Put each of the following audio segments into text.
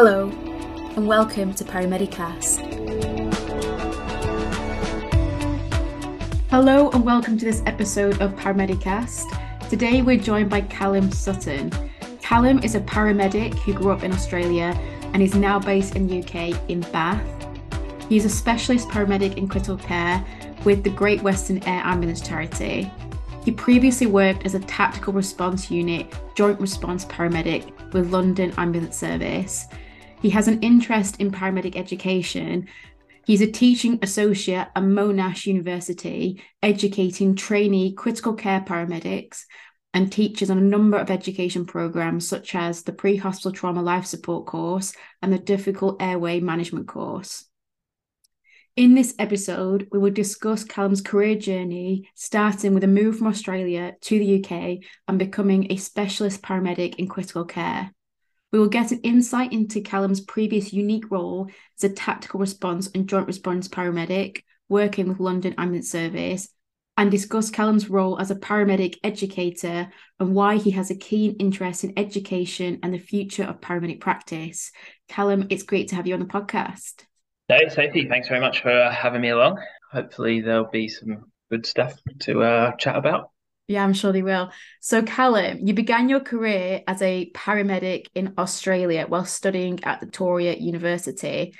Hello and welcome to Paramedicast. Hello and welcome to this episode of Paramedicast. Today we're joined by Callum Sutton. Callum is a paramedic who grew up in Australia and is now based in the UK in Bath. He's a specialist paramedic in critical care with the Great Western Air Ambulance Charity. He previously worked as a Tactical Response Unit, Joint Response Paramedic with London Ambulance Service. He has an interest in paramedic education. He's a teaching associate at Monash University, educating trainee critical care paramedics and teaches on a number of education programs such as the Pre-Hospital Trauma Life Support course and the Difficult Airway Management course. In this episode, we will discuss Callum's career journey, starting with a move from Australia to the UK and becoming a specialist paramedic in critical care. We will get an insight into Callum's previous unique role as a tactical response and joint response paramedic working with London Ambulance Service, and discuss Callum's role as a paramedic educator and why he has a keen interest in education and the future of paramedic practice. Callum, it's great to have you on the podcast. Hey, Sophie, thanks very much for having me along. Hopefully there'll be some good stuff to chat about. Yeah, I'm sure they will. So Callum, you began your career as a paramedic in Australia while studying at Victoria University.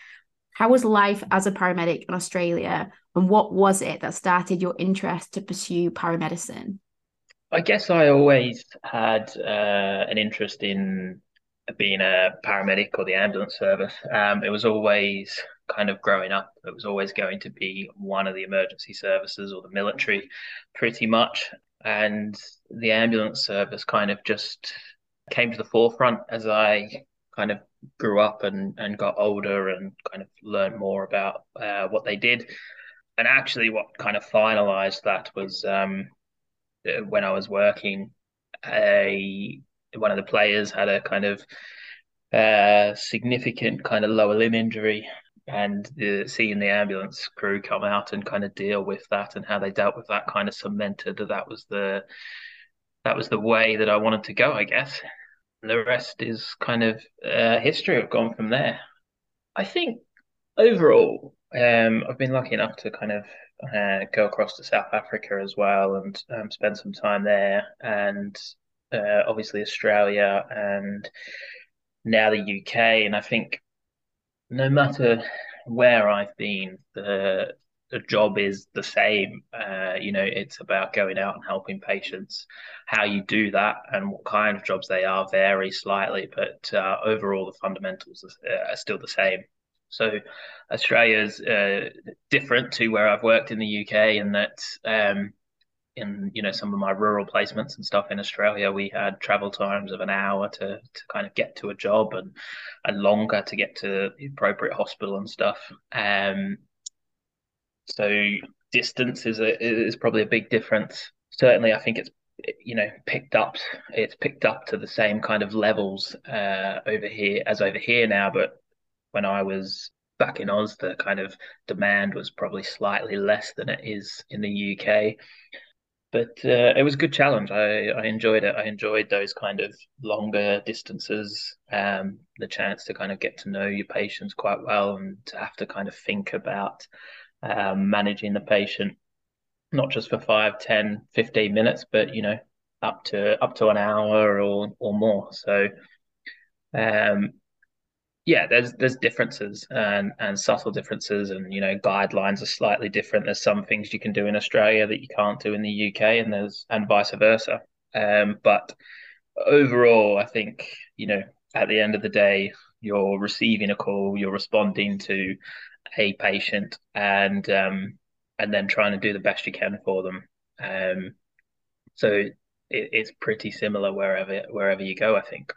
How was life as a paramedic in Australia, and what was it that started your interest to pursue paramedicine? I guess I always had an interest in being a paramedic or the ambulance service. It was always kind of growing up, it was always going to be one of the emergency services or the military pretty much. And the ambulance service kind of just came to the forefront as I kind of grew up and got older and kind of learned more about what they did. And actually what kind of finalized that was when I was working, one of the players had a kind of significant kind of lower limb injury, and seeing the ambulance crew come out and kind of deal with that and how they dealt with that kind of cemented that was the way that I wanted to go, I guess. And the rest is kind of history. I've gone from there. I think overall, I've been lucky enough to kind of go across to South Africa as well and spend some time there, and obviously Australia and now the UK. And I think no matter where I've been, the job is the same. It's about going out and helping patients. How you do that and what kind of jobs they are vary slightly, but overall the fundamentals are still the same. So Australia's different to where I've worked in the UK, in that in some of my rural placements and stuff in Australia, we had travel times of an hour to kind of get to a job and longer to get to the appropriate hospital and stuff. So distance is probably a big difference. Certainly, I think it's picked up to the same kind of levels over here now. But when I was back in Oz, the kind of demand was probably slightly less than it is in the UK. But it was a good challenge. I enjoyed it. I enjoyed those kind of longer distances, the chance to kind of get to know your patients quite well and to have to kind of think about managing the patient, not just for 5, 10, 15 minutes, but, up to an hour or more. So, there's differences and subtle differences, and guidelines are slightly different. There's some things you can do in Australia that you can't do in the UK, and vice versa. But overall, I think at the end of the day, you're receiving a call, you're responding to a patient, and then trying to do the best you can for them. So it's pretty similar wherever you go, I think.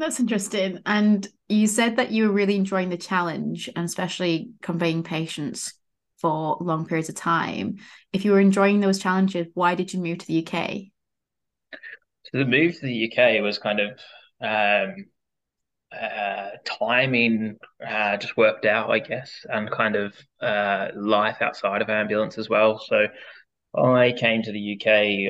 That's interesting. And you said that you were really enjoying the challenge, and especially conveying patients for long periods of time. If you were enjoying those challenges, why did you move to the UK? So the move to the UK was kind of timing just worked out, I guess, and kind of life outside of ambulance as well. So I came to the UK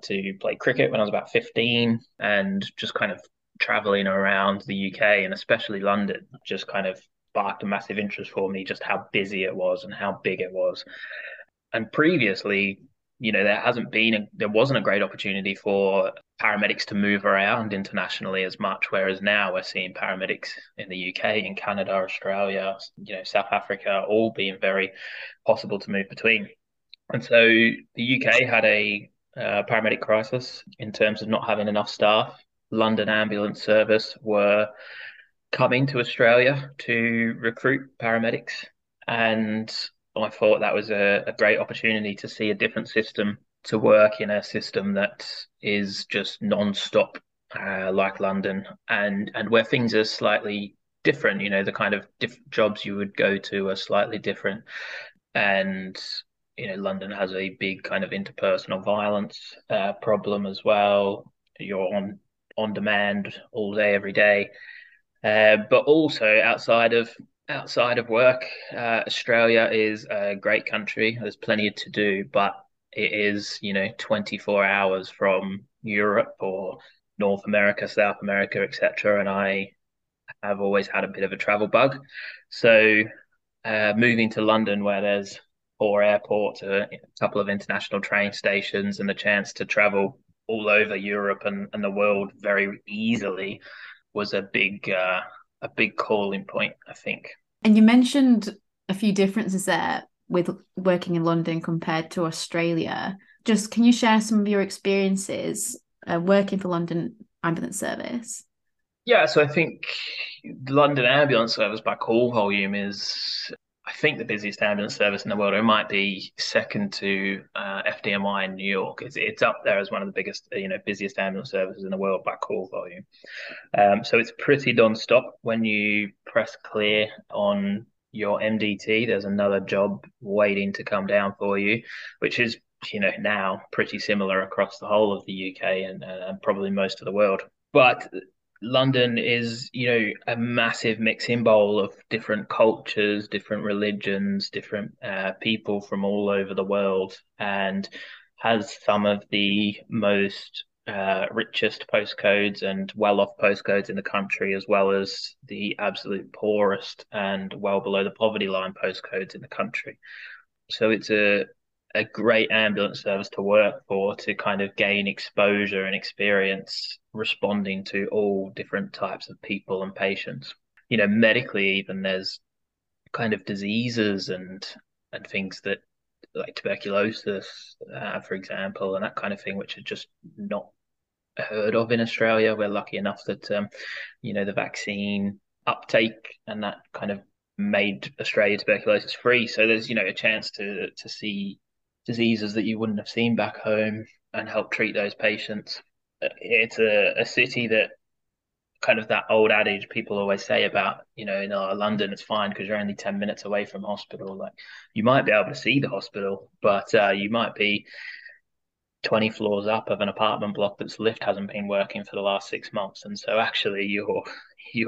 to play cricket when I was about 15, and just kind of traveling around the UK and especially London just kind of sparked a massive interest for me, just how busy it was and how big it was. And previously, you know, there wasn't a great opportunity for paramedics to move around internationally as much, whereas now we're seeing paramedics in the UK, in Canada, Australia, you know, South Africa, all being very possible to move between. And so the UK had a paramedic crisis in terms of not having enough staff. London Ambulance Service were coming to Australia to recruit paramedics, and I thought that was a great opportunity to see a different system, to work in a system that is just non-stop like London, and where things are slightly different, you know, the kind of jobs you would go to are slightly different. And, you know, London has a big kind of interpersonal violence problem as well. You're on demand all day, every day. But also outside of work, Australia is a great country. There's plenty to do, but it is, you know, 24 hours from Europe or North America, South America, etc. And I have always had a bit of a travel bug. So moving to London, where there's 4 airports, a couple of international train stations, and the chance to travel all over Europe and the world very easily was a big calling point, I think. And you mentioned a few differences there with working in London compared to Australia. Just can you share some of your experiences working for London Ambulance Service? Yeah, so I think London Ambulance Service by call volume is, I think, the busiest ambulance service in the world. It might be second to FDNY in New York. It's up there as one of the biggest, you know, busiest ambulance services in the world by call volume. So it's pretty non-stop. When you press clear on your MDT, there's another job waiting to come down for you, which is, you know, now pretty similar across the whole of the UK and probably most of the world. But London is, you know, a massive mixing bowl of different cultures, different religions, different people from all over the world, and has some of the most richest postcodes and well-off postcodes in the country, as well as the absolute poorest and well below the poverty line postcodes in the country. So it's a great ambulance service to work for, to kind of gain exposure and experience responding to all different types of people and patients. You know, medically even, there's kind of diseases and things that, like tuberculosis, for example, and that kind of thing, which are just not heard of in Australia. We're lucky enough that, you know, the vaccine uptake and that kind of made Australia tuberculosis free. So there's, you know, a chance to see diseases that you wouldn't have seen back home and help treat those patients. It's a city that kind of that old adage people always say about, you know, in London, it's fine because you're only 10 minutes away from hospital. Like, you might be able to see the hospital, but you might be 20 floors up of an apartment block that's lift hasn't been working for the last 6 months. And so actually you're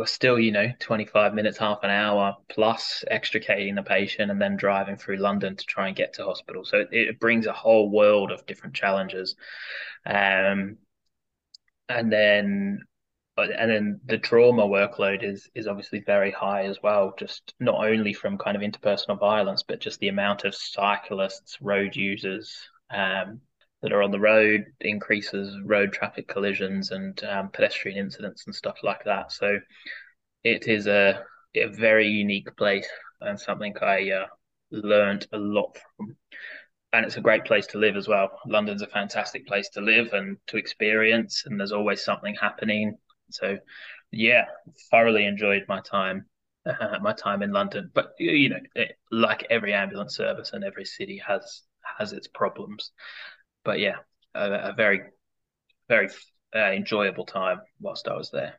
still, you know, 25 minutes, half an hour plus extricating the patient and then driving through London to try and get to hospital. So it brings a whole world of different challenges. And then the trauma workload is obviously very high as well, just not only from kind of interpersonal violence, but just the amount of cyclists, road users, that are on the road, increases road traffic collisions and pedestrian incidents and stuff like that. So it is a very unique place and something I learned a lot from. And it's a great place to live as well. London's a fantastic place to live and to experience, and there's always something happening. So yeah, thoroughly enjoyed my time in London. But, you know, like every ambulance service and every city has its problems. But yeah, a very, very enjoyable time whilst I was there.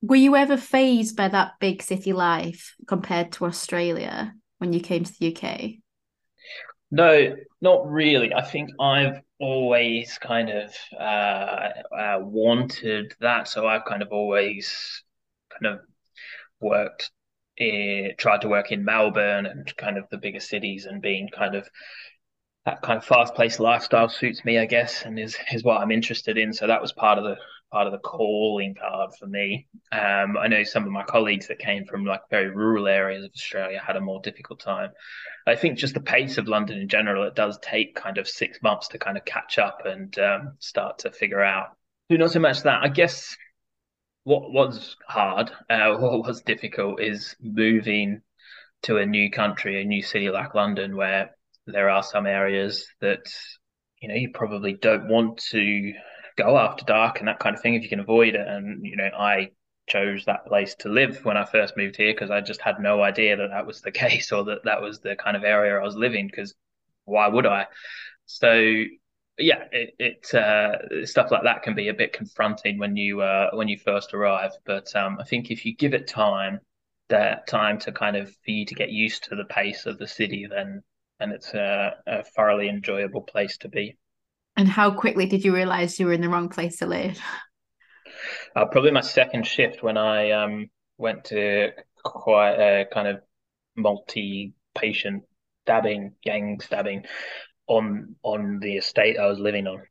Were you ever phased by that big city life compared to Australia when you came to the UK? No, not really. I think I've always kind of wanted that. So I've kind of always kind of tried to work in Melbourne and kind of the bigger cities, and being kind of, that kind of fast-paced lifestyle suits me, I guess, and is what I'm interested in. So that was part of the part of the calling card for me. I know some of my colleagues that came from like very rural areas of Australia had a more difficult time. I think just the pace of London in general, it does take kind of 6 months to kind of catch up and start to figure out. So not so much that, I guess what was hard, what was difficult is moving to a new country, a new city like London, where there are some areas that, you know, you probably don't want to go after dark and that kind of thing if you can avoid it. And, you know, I chose that place to live when I first moved here because I just had no idea that that was the case or that that was the kind of area I was living, because why would I? So, yeah, it stuff like that can be a bit confronting when you first arrive. But I think if you give it time, that time to kind of for you to get used to the pace of the city, then and it's a thoroughly enjoyable place to be. And how quickly did you realise you were in the wrong place to live? Probably my second shift, when I went to quite a kind of multi-patient stabbing, gang stabbing on the estate I was living on.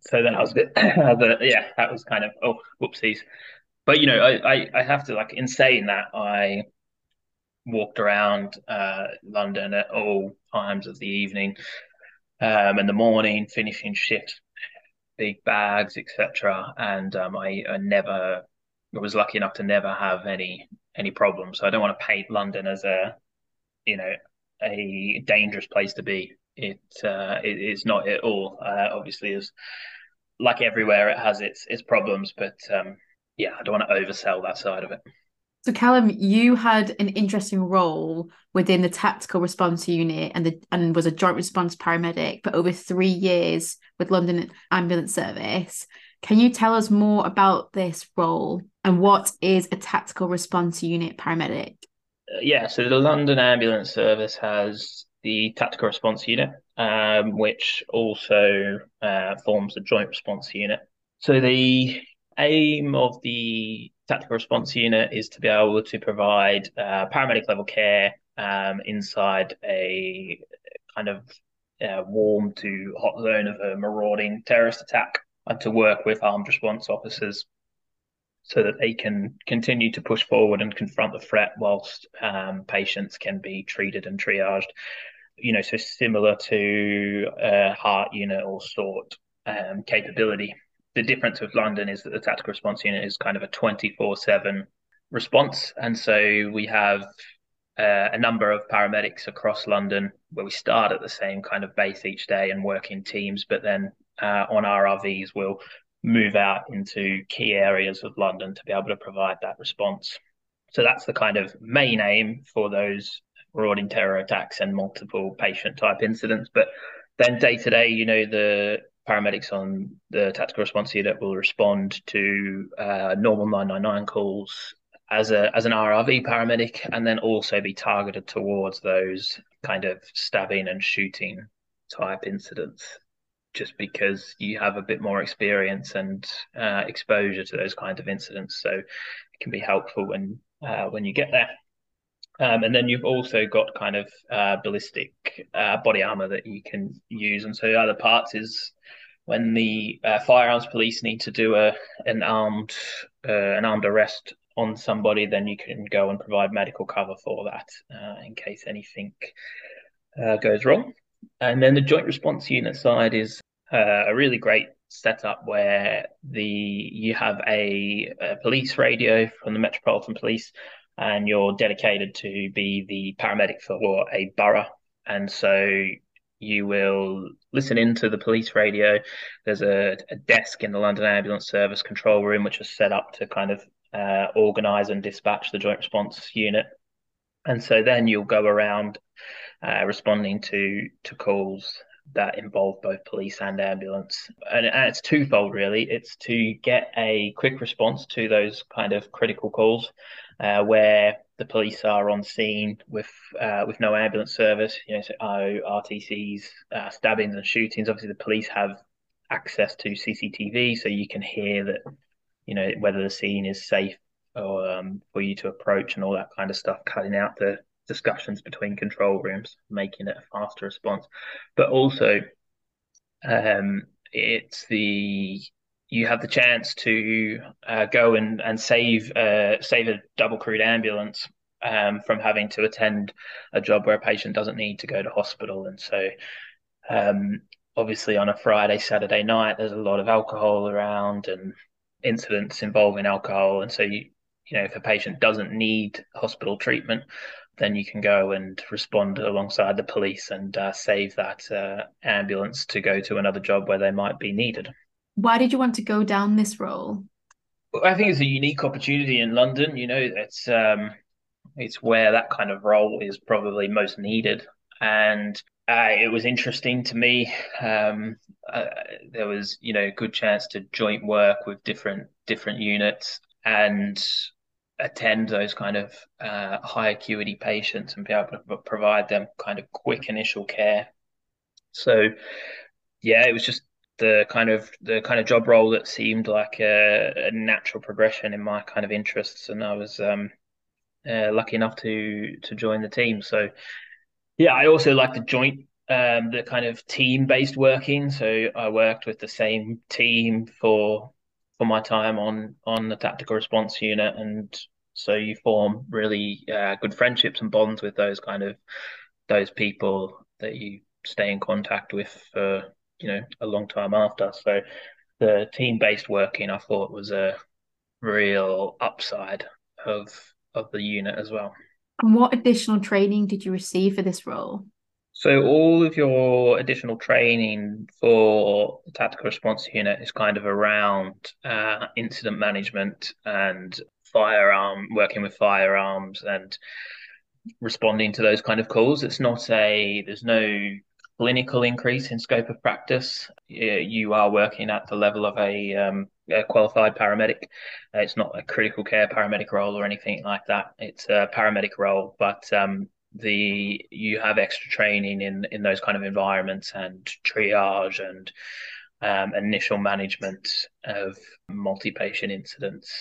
So then I was a bit, yeah, that was kind of, oh, whoopsies. But, you know, I have to, like, in saying that, I walked around London at all times of the evening and the morning, finishing shift, big bags, etc. And I was lucky enough to never have any problems. So I don't want to paint London as a, you know, a dangerous place to be. It's not at all. Obviously, is like everywhere, it has its problems. But yeah, I don't want to oversell that side of it. So Callum, you had an interesting role within the Tactical Response Unit and was a Joint Response Paramedic for over 3 years with London Ambulance Service. Can you tell us more about this role and what is a Tactical Response Unit Paramedic? Yeah, so the London Ambulance Service has the Tactical Response Unit, which also forms a Joint Response Unit. So the aim of the Tactical Response Unit is to be able to provide paramedic level care inside a kind of warm to hot zone of a marauding terrorist attack, and to work with armed response officers so that they can continue to push forward and confront the threat whilst patients can be treated and triaged. You know, so similar to a heart unit or SWAT capability. The difference with London is that the Tactical Response Unit is kind of a 24/7 response. And so we have a number of paramedics across London where we start at the same kind of base each day and work in teams, but then on RRVs we'll move out into key areas of London to be able to provide that response. So that's the kind of main aim for those marauding terror attacks and multiple patient type incidents. But then day to day, you know, the paramedics on the Tactical Response Unit will respond to normal 999 calls as an RRV paramedic, and then also be targeted towards those kind of stabbing and shooting type incidents, just because you have a bit more experience and exposure to those kinds of incidents. So it can be helpful when you get there. And then you've also got kind of ballistic body armour that you can use. And so the other parts is when the firearms police need to do an armed arrest on somebody, then you can go and provide medical cover for that in case anything goes wrong. And then the Joint Response Unit side is a really great setup where you have a police radio from the Metropolitan Police, and you're dedicated to be the paramedic for a borough. And so you will listen into the police radio. There's a desk in the London Ambulance Service control room, which is set up to kind of organise and dispatch the Joint Response Unit. And so then you'll go around responding to calls that involve both police and ambulance. And it's twofold, really. It's to get a quick response to those kind of critical calls where the police are on scene with no ambulance service, you know, so RTCs, stabbings and shootings. Obviously, the police have access to CCTV, so you can hear that, you know, whether the scene is safe or for you to approach and all that kind of stuff, cutting out the discussions between control rooms, making it a faster response. But also it's the you have the chance to go and save a double crewed ambulance from having to attend a job where a patient doesn't need to go to hospital. And so obviously on a Friday, Saturday night, there's a lot of alcohol around and incidents involving alcohol. And so, you know, if a patient doesn't need hospital treatment, then you can go and respond alongside the police and save that ambulance to go to another job where they might be needed. Why did you want to go down this role? Well, I think it's a unique opportunity in London. You know, it's where that kind of role is probably most needed. And it was interesting to me. There was, you know, a good chance to joint work with different units and attend those kind of high acuity patients and be able to provide them kind of quick initial care. So, yeah, it was just the kind of job role that seemed like a natural progression in my kind of interests, and I was lucky enough to join the team. So, yeah, I also like the joint, the kind of team-based working. So I worked with the same team for my time on the Tactical Response Unit, and so you form really good friendships and bonds with those people that you stay in contact with for a long time after. So the team-based working I thought was a real upside of the unit as well. And what additional training did you receive for this role? So all of your additional training for the Tactical Response Unit is kind of around incident management and working with firearms and responding to those kind of calls. It's not there's no clinical increase in scope of practice. You are working at the level of a qualified paramedic. It's not a critical care paramedic role or anything like that. It's a paramedic role, but you have extra training in those kind of environments and triage and initial management of multi-patient incidents.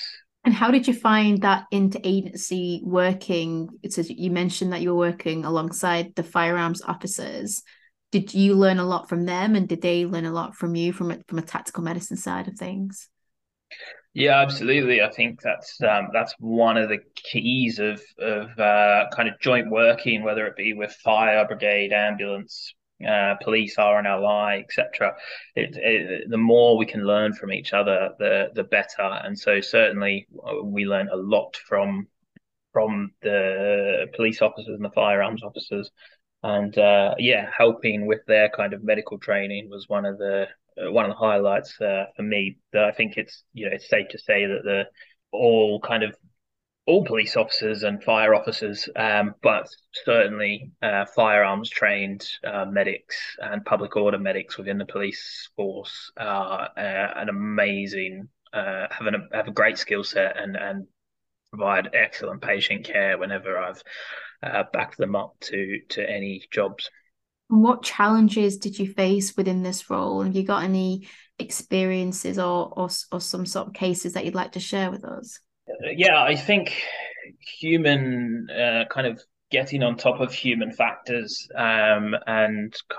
And how did you find that inter-agency working? So you mentioned that you were working alongside the firearms officers. Did you learn a lot from them, and did they learn a lot from you from a tactical medicine side of things? Yeah, absolutely. I think that's one of the keys of kind of joint working, whether it be with fire brigade, ambulance, police, RNLI, etc. The more we can learn from each other, the better. And so certainly we learn a lot from the police officers and the firearms officers. And helping with their kind of medical training was one of the highlights for me. I think it's safe to say that all police officers and fire officers, but certainly firearms trained medics and public order medics within the police force are an amazing have a great skill set and provide excellent patient care whenever I've back them up to any jobs. What challenges did you face within this role? Have you got any experiences or some sort of cases that you'd like to share with us? Yeah, I think human kind of getting on top of human factors and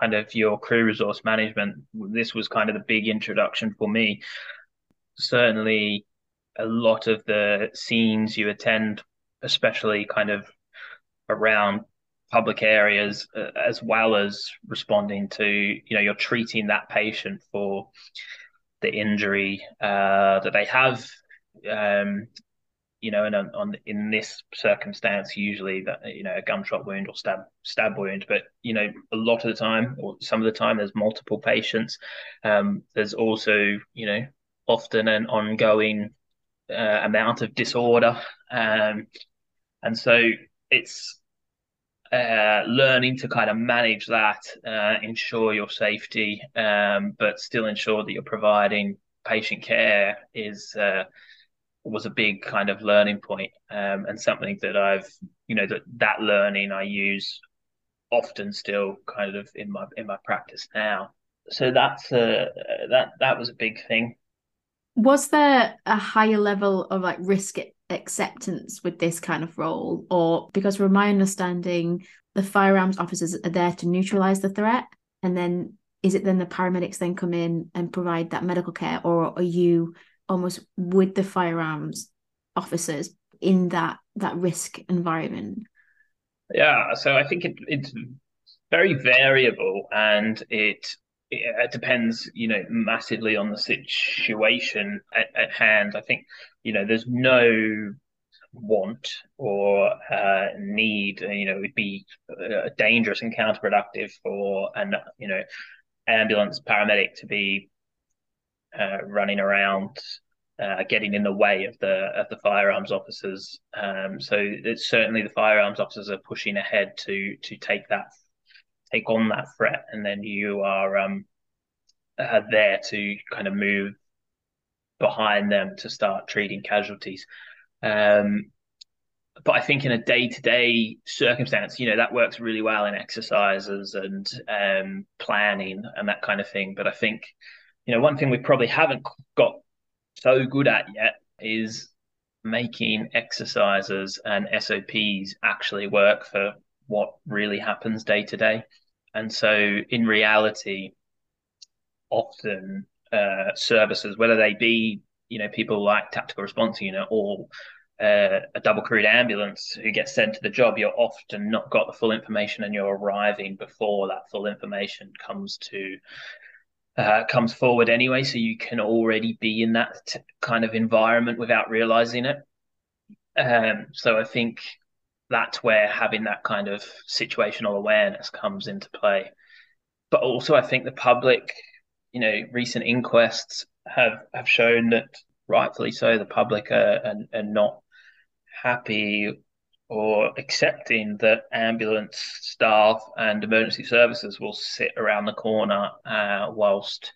kind of your crew resource management, this was kind of the big introduction for me. Certainly a lot of the scenes you attend, especially kind of around public areas, as well as responding to, you're treating that patient for the injury that they have, and in this circumstance, usually that, a gunshot wound or stab wound, but, a lot of the time or some of the time there's multiple patients. There's also, often an ongoing amount of disorder. And so it's learning to kind of manage that, ensure your safety, but still ensure that you're providing patient care was a big kind of learning point, and something that I've, that learning I use often still kind of in my practice now. So that's that was a big thing. Was there a higher level of like risk acceptance with this kind of role, or because from my understanding the firearms officers are there to neutralize the threat, and then is it then the paramedics then come in and provide that medical care, or are you almost with the firearms officers in that risk environment? Yeah, so I think it's very variable, and it depends, massively on the situation at hand. I think, there's no want or need. It'd be dangerous and counterproductive for an ambulance paramedic to be running around getting in the way of the firearms officers. So it's certainly the firearms officers are pushing ahead to take on that threat, and then you are there to kind of move behind them to start treating casualties. But I think in a day-to-day circumstance, that works really well in exercises and planning and that kind of thing. But I think, one thing we probably haven't got so good at yet is making exercises and SOPs actually work for what really happens day to day. And so in reality, often services, whether they be, people like Tactical Response Unit or a double crewed ambulance who gets sent to the job, you're often not got the full information, and you're arriving before that full information comes forward anyway. So you can already be in that kind of environment without realizing it. So I think that's where having that kind of situational awareness comes into play. But also I think the public, recent inquests have shown that, rightfully so, the public are not happy or accepting that ambulance staff and emergency services will sit around the corner whilst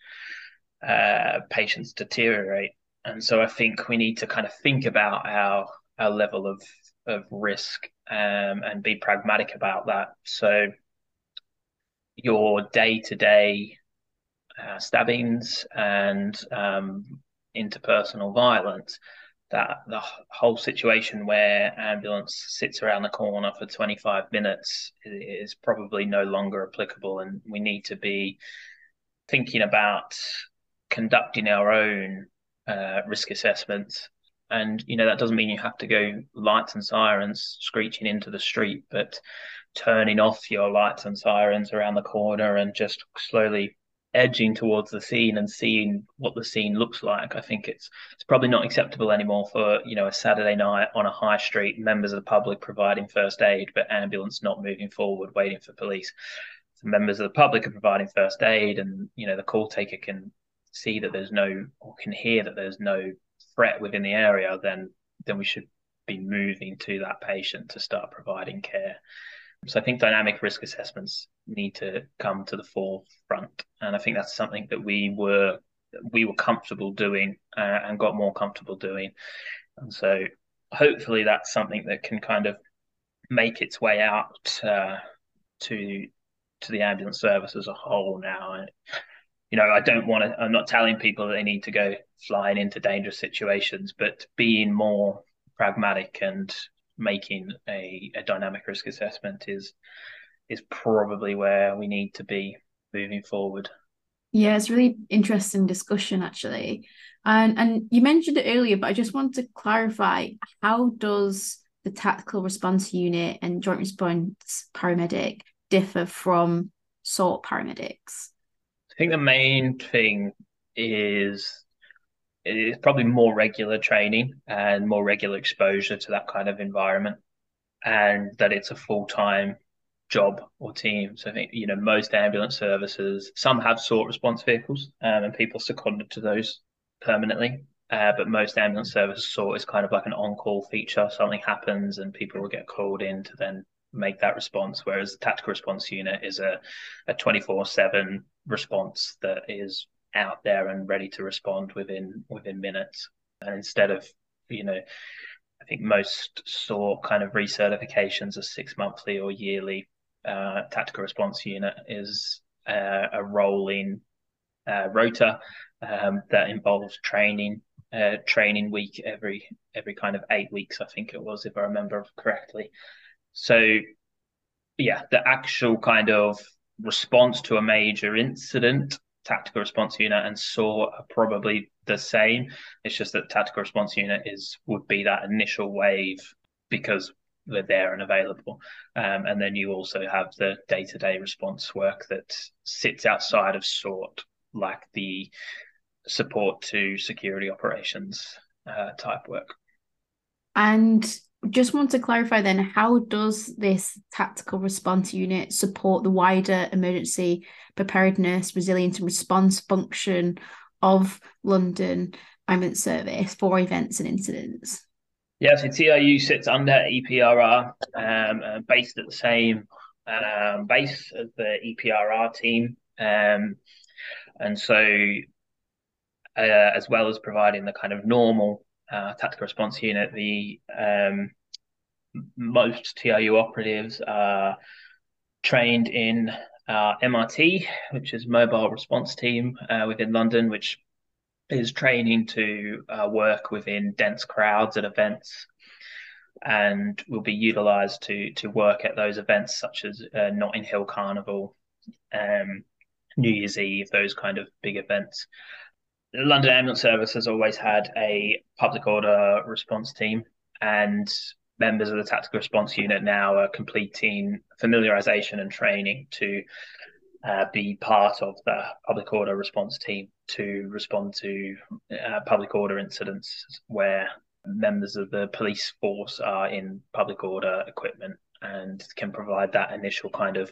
patients deteriorate. And so I think we need to kind of think about our level of risk and be pragmatic about that. So your day-to-day stabbings and interpersonal violence, that the whole situation where ambulance sits around the corner for 25 minutes is probably no longer applicable, and we need to be thinking about conducting our own risk assessments. And that doesn't mean you have to go lights and sirens screeching into the street, but turning off your lights and sirens around the corner and just slowly edging towards the scene and seeing what the scene looks like. I think it's probably not acceptable anymore for a Saturday night on a high street, members of the public providing first aid, but ambulance not moving forward, waiting for police. So members of the public are providing first aid, and the call taker can see that there's no, or can hear that there's no threat within the area. Then we should be moving to that patient to start providing care. So I think dynamic risk assessments need to come to the forefront, and I think that's something that we were comfortable doing and got more comfortable doing. And so hopefully that's something that can kind of make its way out to the ambulance service as a whole now. And I'm not telling people that they need to go flying into dangerous situations, but being more pragmatic and making a dynamic risk assessment is probably where we need to be moving forward. Yeah, it's a really interesting discussion actually. And you mentioned it earlier, but I just want to clarify, how does the Tactical Response Unit and Joint Response Paramedic differ from SORT paramedics? I think the main thing is probably more regular training and more regular exposure to that kind of environment, and that it's a full-time job or team. So I think, most ambulance services, some have SORT response vehicles and people seconded to those permanently, but most ambulance services, SORT is kind of like an on-call feature. Something happens and people will get called in to then make that response, whereas the Tactical Response Unit is a 24/7 response that is out there and ready to respond within minutes. And instead of, I think most SORT kind of recertifications are 6 monthly or yearly. Tactical Response Unit is a rolling rota that involves training week every kind of 8 weeks, I think it was, if I remember correctly. So yeah, the actual kind of response to a major incident, Tactical Response Unit and SOAR are probably the same. It's just that Tactical Response Unit would be that initial wave because they're there and available. And then you also have the day-to-day response work that sits outside of SORT, like the support to security operations type work. And just want to clarify then, how does this Tactical Response Unit support the wider emergency preparedness, resilience and response function of London Ambulance Service for events and incidents? Yeah, so TRU sits under EPRR, based at the same base as the EPRR team. And so, as well as providing the kind of normal Tactical Response Unit, the most TRU operatives are trained in MRT, which is Mobile Response Team within London, which is training to work within dense crowds at events, and will be utilised to work at those events such as Notting Hill Carnival, New Year's Eve, those kind of big events. The London Ambulance Service has always had a public order response team, and members of the Tactical Response Unit now are completing familiarisation and training to be part of the public order response team to respond to public order incidents where members of the police force are in public order equipment and can provide that initial kind of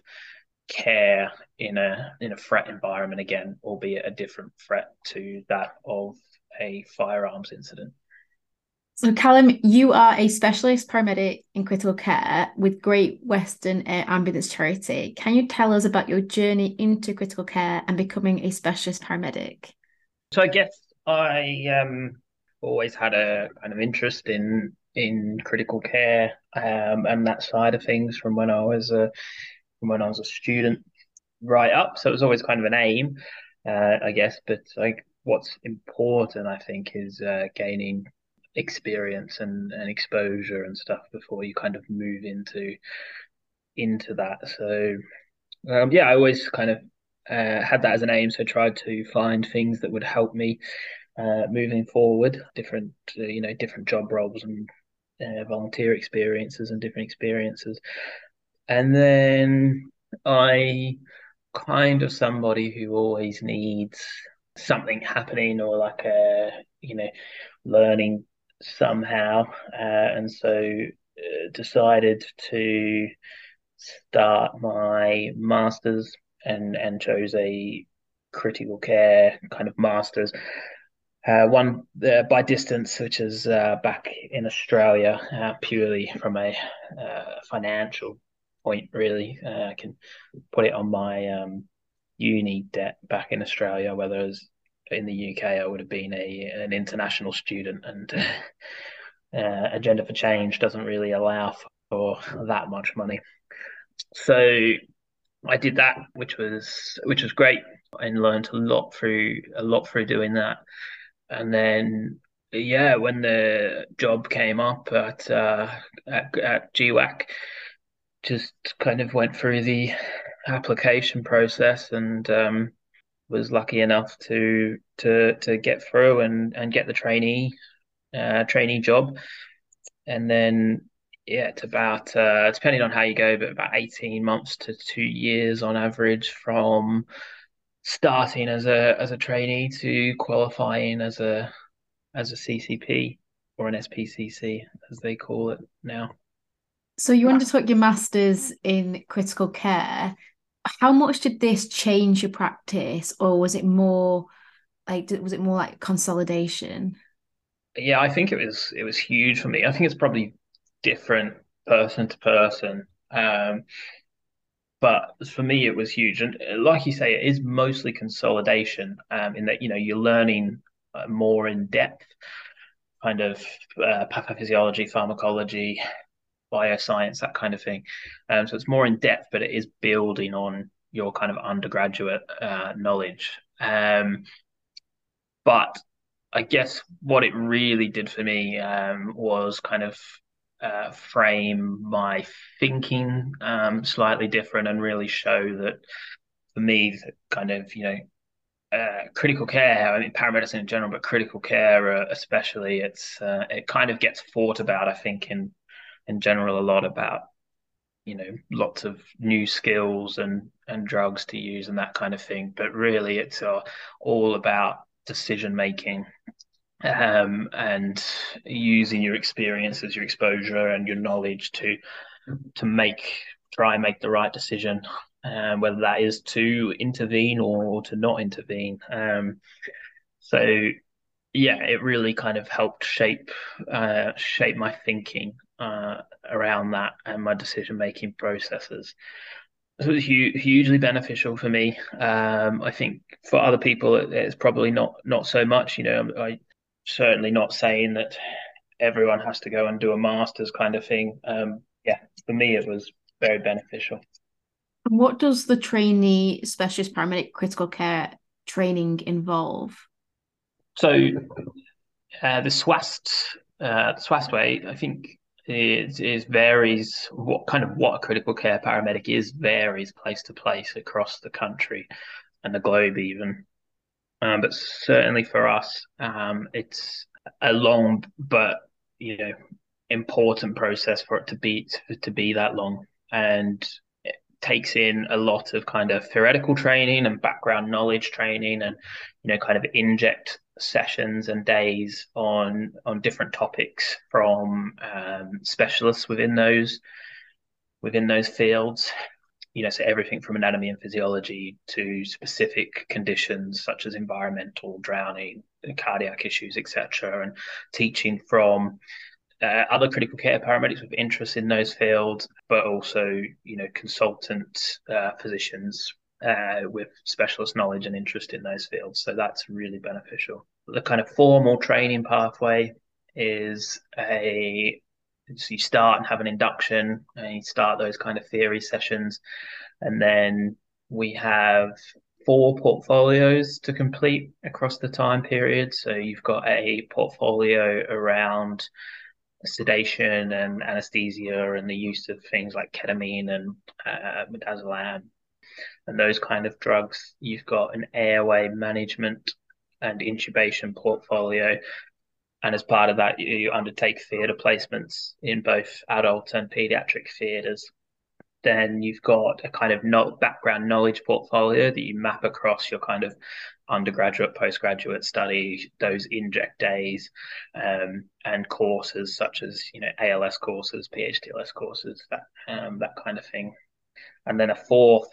care in a threat environment again, albeit a different threat to that of a firearms incident. So Callum, you are a specialist paramedic in critical care with Great Western Air Ambulance Charity. Can you tell us about your journey into critical care and becoming a specialist paramedic? So I guess I always had a kind of interest in critical care and that side of things from when I was a student right up. So it was always kind of an aim, I guess. But like, what's important, I think, is gaining experience and exposure and stuff before you kind of move into that. So I always kind of had that as an aim, so tried to find things that would help me moving forward, different job roles and volunteer experiences and different experiences. And then I kind of somebody who always needs something happening, or like a learning somehow, and so decided to start my master's and chose a critical care kind of master's, one by distance, which is back in Australia, purely from a financial point, really. I can put it on my uni debt back in Australia, whereas in the UK, I would have been an international student, and Agenda for Change doesn't really allow for that much money. So I did that, which was great, and learned a lot through doing that. And then when the job came up at GWAC, just kind of went through the application process and was lucky enough to get through and get the trainee job. And then it's about depending on how you go, but about 18 months to 2 years on average from starting as a trainee to qualifying as a CCP, or an SPCC as they call it now. So you undertook your master's in critical care. How much did this change your practice, or was it more like consolidation? Yeah, I think it was huge for me. I think it's probably different person to person, but for me it was huge. And like you say, it is mostly consolidation, in that you're learning more in depth, kind of pathophysiology, pharmacology, bioscience, that kind of thing. So it's more in depth, but it is building on your kind of undergraduate knowledge. But I guess what it really did for me was kind of frame my thinking slightly different and really show that for me, that kind of, you know, critical care, I mean, paramedicine in general, but critical care especially, it's it kind of gets thought about, I think, in general a lot about, you know, lots of new skills and drugs to use and that kind of thing. But really it's all about decision-making and using your experiences, your exposure and your knowledge to try and make the right decision, whether that is to intervene or to not intervene. So yeah, it really kind of helped shape my thinking around that and my decision-making processes. So it was hugely beneficial for me. I think for other people, it's probably not so much. You know, I'm certainly not saying that everyone has to go and do a master's kind of thing. Yeah, for me, it was very beneficial. What does the trainee specialist paramedic critical care training involve? So the SWAST way, I think it varies. What a critical care paramedic is varies place to place across the country and the globe even. But certainly for us, it's a long but, you know, important process for it to be that long, and takes in a lot of kind of theoretical training and background knowledge training and, you know, kind of inject sessions and days on different topics from specialists within those fields, you know, so everything from anatomy and physiology to specific conditions such as environmental, drowning, cardiac issues, etc., and teaching from other critical care paramedics with interest in those fields, but also, you know, consultant physicians with specialist knowledge and interest in those fields. So that's really beneficial. The kind of formal training pathway is you start and have an induction and you start those kind of theory sessions. And then we have 4 portfolios to complete across the time period. So you've got a portfolio around sedation and anesthesia and the use of things like ketamine and midazolam and those kind of drugs. You've got an airway management and intubation portfolio, and as part of that you undertake theatre placements in both adult and paediatric theatres. Then you've got a kind of background knowledge portfolio that you map across your kind of undergraduate, postgraduate study, those inject days, and courses such as, you know, ALS courses, PHDLS courses, that kind of thing. And then a 4th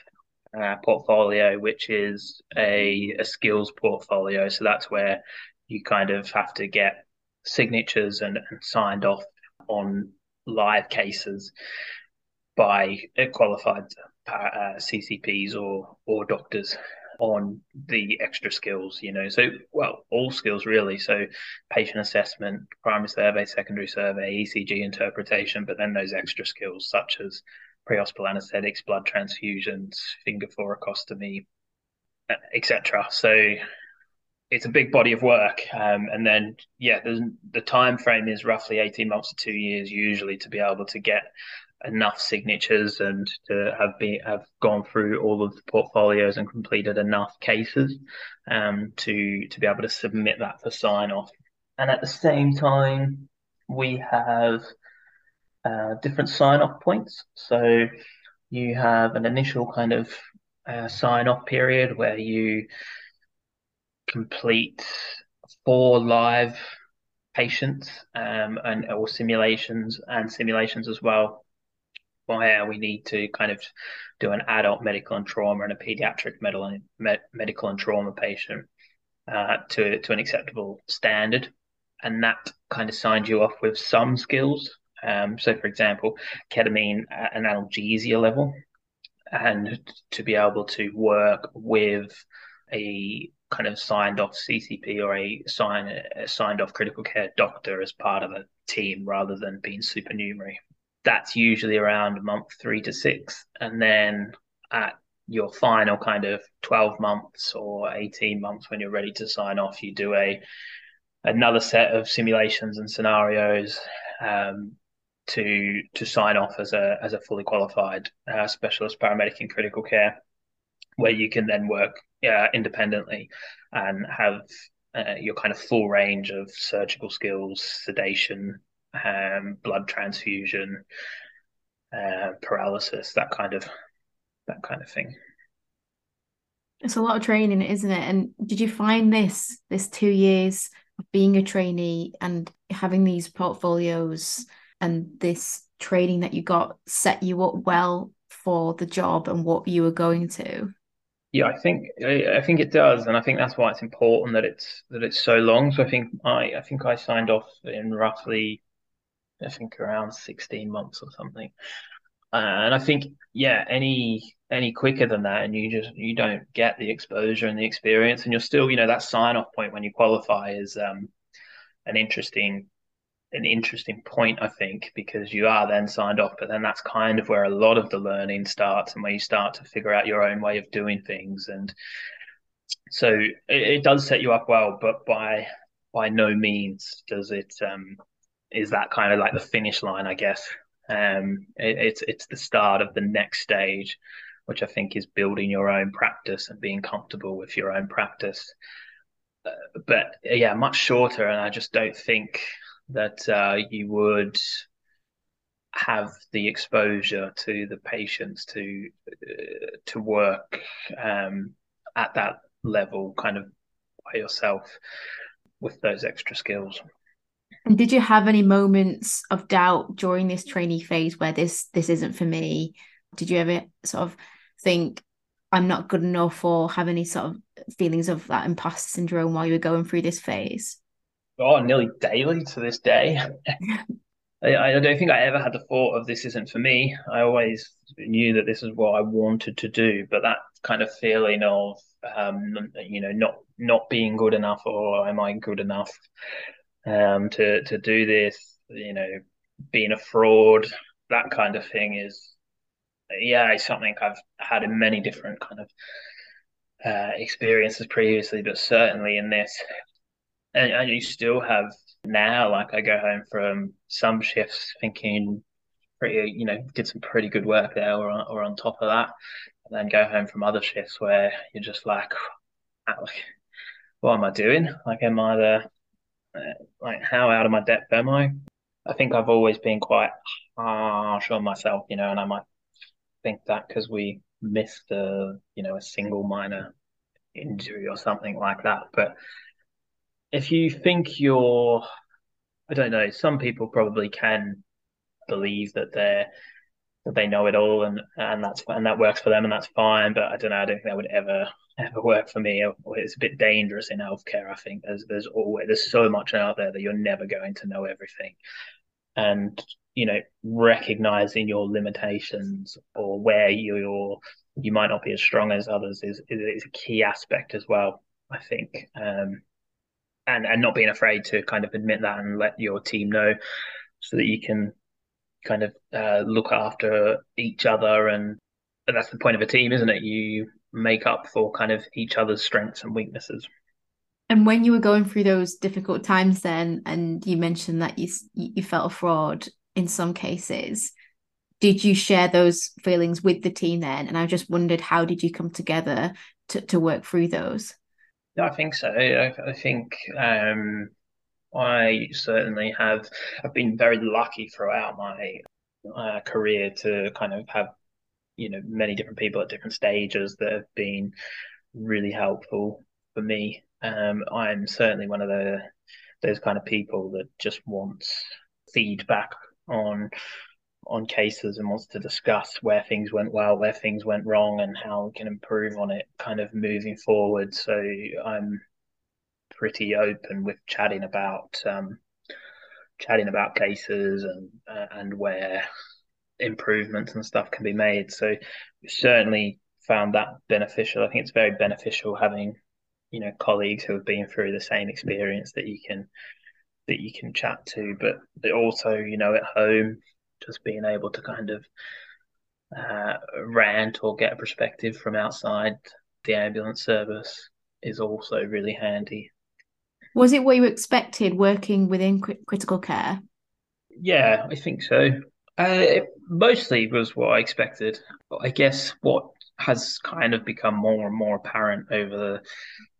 portfolio, which is a skills portfolio. So that's where you kind of have to get signatures and signed off on live cases by qualified CCPs or doctors on the extra skills, you know, so, well, all skills really. So patient assessment, primary survey, secondary survey, ECG interpretation, but then those extra skills such as pre-hospital anesthetics, blood transfusions, finger thoracostomy, etc. So it's a big body of work. And then, yeah, the time frame is roughly 18 months to 2 years usually to be able to get enough signatures and to have gone through all of the portfolios and completed enough cases to be able to submit that for sign off. And at the same time, we have different sign off points. So you have an initial kind of sign off period where you complete 4 live patients or simulations as well, where we need to kind of do an adult medical and trauma and a paediatric medical and trauma patient to an acceptable standard. And that kind of signs you off with some skills. So, for example, ketamine at an analgesia level, and to be able to work with a kind of signed off CCP or a signed off critical care doctor as part of a team rather than being supernumerary. That's usually around month 3 to 6. And then at your final kind of 12 months or 18 months, when you're ready to sign off, you do another set of simulations and scenarios to sign off as a fully qualified specialist paramedic in critical care, where you can then work independently and have your kind of full range of surgical skills, sedation, blood transfusion, paralysis, that kind of thing. It's a lot of training, isn't it? And did you find this 2 years of being a trainee and having these portfolios and this training that you got set you up well for the job and what you were going to? Yeah, I think it does, and I think that's why it's important that it's so long. So I think I signed off in roughly, I think, around 16 months or something, and I think any quicker than that, and you don't get the exposure and the experience, and you're still, that sign off point when you qualify is an interesting point, I think, because you are then signed off, but then that's kind of where a lot of the learning starts and where you start to figure out your own way of doing things. And so it does set you up well, but by no means does it is that kind of like the finish line, I guess. It's the start of the next stage, which I think is building your own practice and being comfortable with your own practice. But yeah, much shorter, and I just don't think that you would have the exposure to the patients to work at that level kind of by yourself with those extra skills. And did you have any moments of doubt during this trainee phase where this isn't for me? Did you ever sort of think I'm not good enough, or have any sort of feelings of that imposter syndrome while you were going through this phase? Oh, nearly daily to this day. I don't think I ever had the thought of this isn't for me. I always knew that this is what I wanted to do, but that kind of feeling of, not being good enough, or am I good enough to do this, being a fraud, that kind of thing is something I've had in many different kind of experiences previously, but certainly in this. And you still have now, like I go home from some shifts thinking, did some pretty good work there or on top of that, and then go home from other shifts where you're just like what am I doing? Like, am I how out of my depth am I? I think I've always been quite harsh on myself, and I might think that because we missed a single minor injury or something like that, but if you think you're, I don't know, some people probably can believe that they know it all and that works for them and that's fine. But I don't know, I don't think that would ever work for me. It's a bit dangerous in healthcare, I think. There's so much out there that you're never going to know everything. And, recognizing your limitations or where you might not be as strong as others is a key aspect as well, I think. And not being afraid to kind of admit that and let your team know so that you can kind of look after each other. And that's the point of a team, isn't it? You make up for kind of each other's strengths and weaknesses. And when you were going through those difficult times then, and you mentioned that you felt a fraud in some cases, did you share those feelings with the team then? And I just wondered, how did you come together to work through those? Yeah, I think so. I think I certainly have. I've been very lucky throughout my career to kind of have, many different people at different stages that have been really helpful for me. I'm certainly one of those kind of people that just wants feedback on cases and wants to discuss where things went well, where things went wrong, and how we can improve on it kind of moving forward. So I'm pretty open with chatting about cases and where improvements and stuff can be made. So certainly found that beneficial. I think it's very beneficial having, colleagues who have been through the same experience that you can chat to, but also, at home, just being able to kind of rant or get a perspective from outside the ambulance service is also really handy. Was it what you expected working within critical care? Yeah, I think so. It mostly was what I expected. I guess what has kind of become more and more apparent over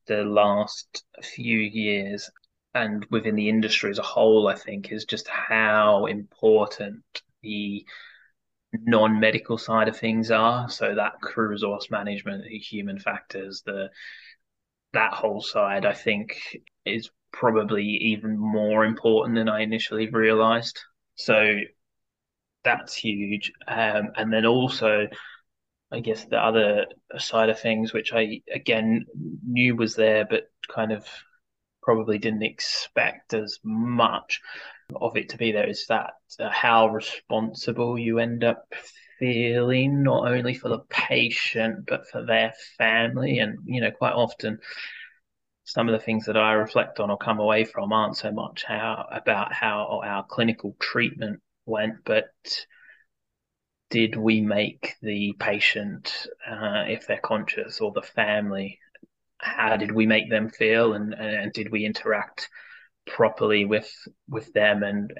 the last few years and within the industry as a whole, I think, is just how important the non-medical side of things are. So that crew resource management, the human factors, that whole side, I think, is probably even more important than I initially realized. So that's huge. And then also, I guess the other side of things, which I, again, knew was there, but kind of probably didn't expect as much of it to be there, is that how responsible you end up feeling, not only for the patient, but for their family. And, you know, quite often some of the things that I reflect on or come away from aren't so much about how our clinical treatment went, but did we make the patient, if they're conscious, or the family, how did we make them feel, and did we interact properly with them and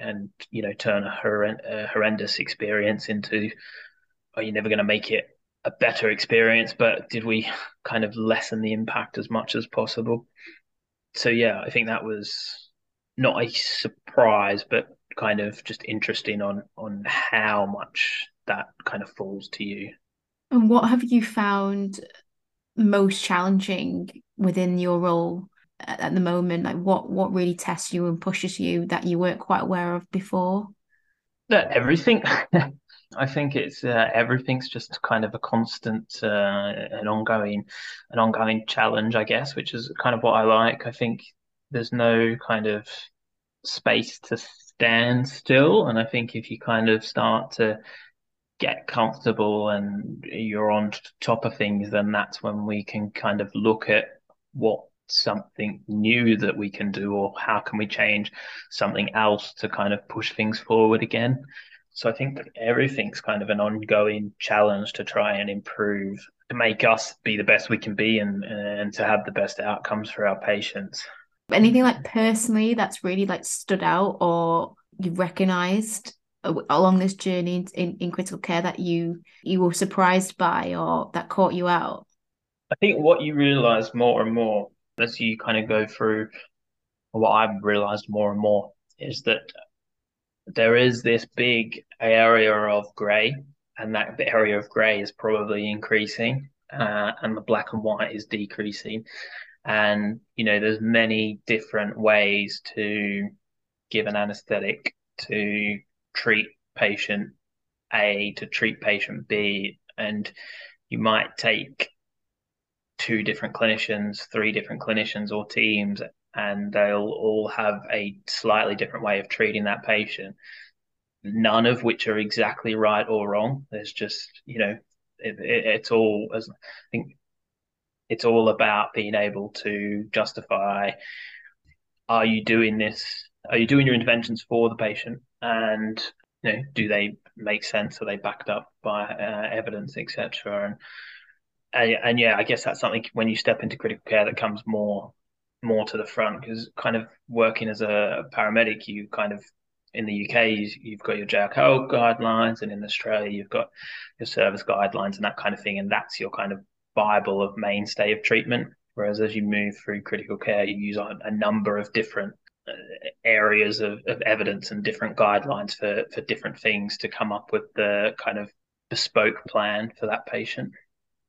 you know, turn a horrendous experience into, are you never going to make it a better experience, but did we kind of lessen the impact as much as possible? So yeah, I think that was not a surprise, but kind of just interesting on how much that kind of falls to you. And what have you found most challenging within your role at the moment? Like what really tests you and pushes you that you weren't quite aware of before? Everything. I think it's everything's just kind of a constant an ongoing challenge, I guess, which is kind of what I like. I think there's no kind of space to stand still, and I think if you kind of start to get comfortable and you're on top of things, then that's when we can kind of look at what something new that we can do, or how can we change something else to kind of push things forward again. So I think everything's kind of an ongoing challenge to try and improve, to make us be the best we can be and to have the best outcomes for our patients. Anything like personally that's really like stood out or you recognised along this journey in critical care that you were surprised by or that caught you out? I think what you realise more and more as you kind of go through, what I've realised more and more, is that there is this big area of grey, and that area of grey is probably increasing and the black and white is decreasing. And, you know, there's many different ways to give an anaesthetic, to treat patient A, to treat patient B, and you might take two different clinicians, three different clinicians or teams, and they'll all have a slightly different way of treating that patient, none of which are exactly right or wrong. There's just, you know, it's all about being able to justify, are you doing your interventions for the patient, and, you know, do they make sense? Are they backed up by evidence, etc.? And yeah, I guess that's something when you step into critical care that comes more to the front, because kind of working as a paramedic, you kind of, in the UK, you've got your JRCALC guidelines, and in Australia, you've got your service guidelines and that kind of thing, and that's your kind of Bible of mainstay of treatment. Whereas as you move through critical care, you use a number of different areas of evidence and different guidelines for different things to come up with the kind of bespoke plan for that patient.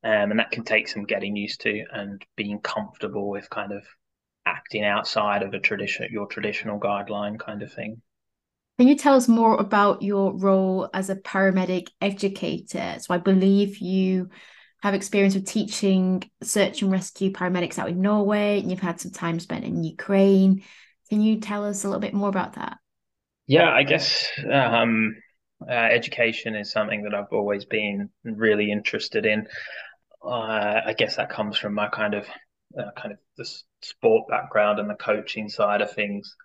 And that can take some getting used to and being comfortable with kind of acting outside of your traditional guideline kind of thing. Can you tell us more about your role as a paramedic educator? So I believe you have experience with teaching search and rescue paramedics out in Norway, and you've had some time spent in Ukraine. Can you tell us a little bit more about that? Yeah, I guess education is something that I've always been really interested in. I guess that comes from my kind of the sport background and the coaching side of things.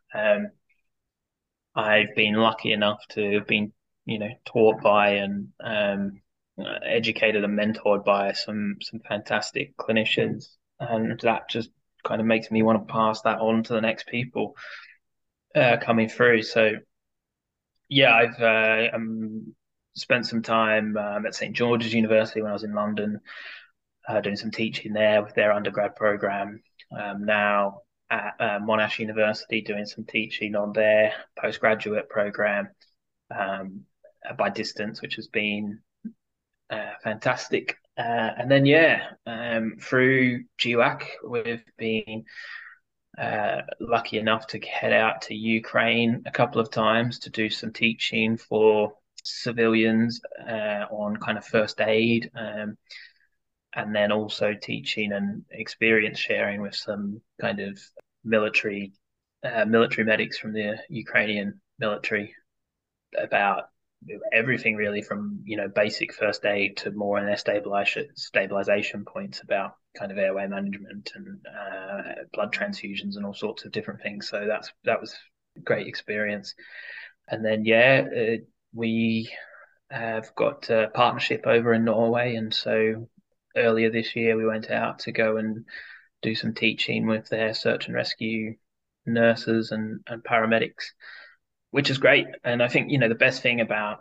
I've been lucky enough to have been, you know, taught by and educated and mentored by some fantastic clinicians, and that just kind of makes me want to pass that on to the next people coming through. So Yeah, I've spent some time at St. George's University when I was in London, doing some teaching there with their undergrad program. Now at Monash University, doing some teaching on their postgraduate program by distance, which has been fantastic. And then, through GWAC, we've been lucky enough to head out to Ukraine a couple of times to do some teaching for civilians on kind of first aid, and then also teaching and experience sharing with some kind of military medics from the Ukrainian military about everything really, from basic first aid to more on their stabilization points about kind of airway management and blood transfusions and all sorts of different things. So that was a great experience. And then we have got a partnership over in Norway, and so earlier this year we went out to go and do some teaching with their search and rescue nurses and paramedics, which is great. And I think, the best thing about,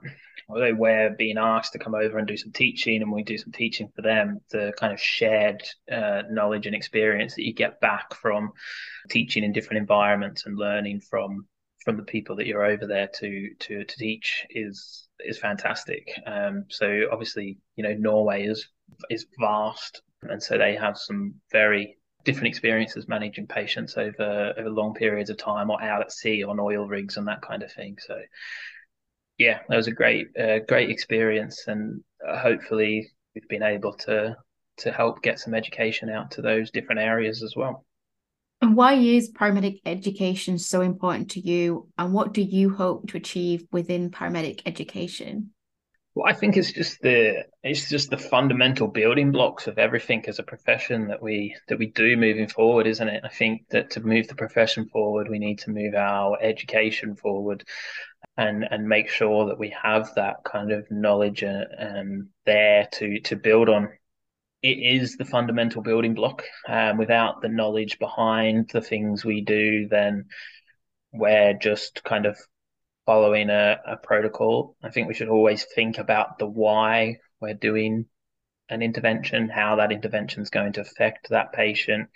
although we're being asked to come over and do some teaching and we do some teaching for them, the kind of shared knowledge and experience that you get back from teaching in different environments and learning from the people that you're over there to teach is fantastic. So obviously, Norway is vast. And so they have some very different experiences managing patients over long periods of time, or out at sea on oil rigs and that kind of thing. So yeah, that was a great experience, and hopefully we've been able to help get some education out to those different areas as well. And why is paramedic education so important to you, and what do you hope to achieve within paramedic education? Well, I think it's just the fundamental building blocks of everything as a profession that we do moving forward, isn't it? I think that to move the profession forward, we need to move our education forward, and make sure that we have that kind of knowledge there to build on. It is the fundamental building block. Without the knowledge behind the things we do, then we're just kind of following a protocol. I think we should always think about the why we're doing an intervention, how that intervention is going to affect that patient,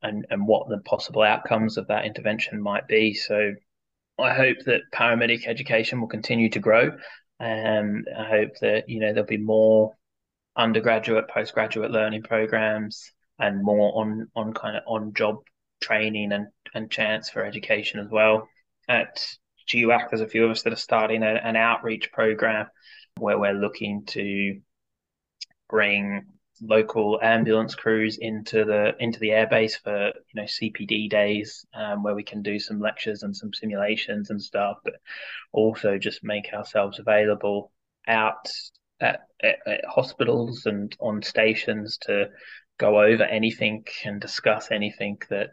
and what the possible outcomes of that intervention might be. So I hope that paramedic education will continue to grow. I hope that, there'll be more undergraduate, postgraduate learning programs, and more on kind of on-job training and chance for education as well. At GWAC, there's a few of us that are starting an outreach program where we're looking to bring local ambulance crews into the airbase for CPD days, where we can do some lectures and some simulations and stuff, but also just make ourselves available out at hospitals and on stations to go over anything and discuss anything that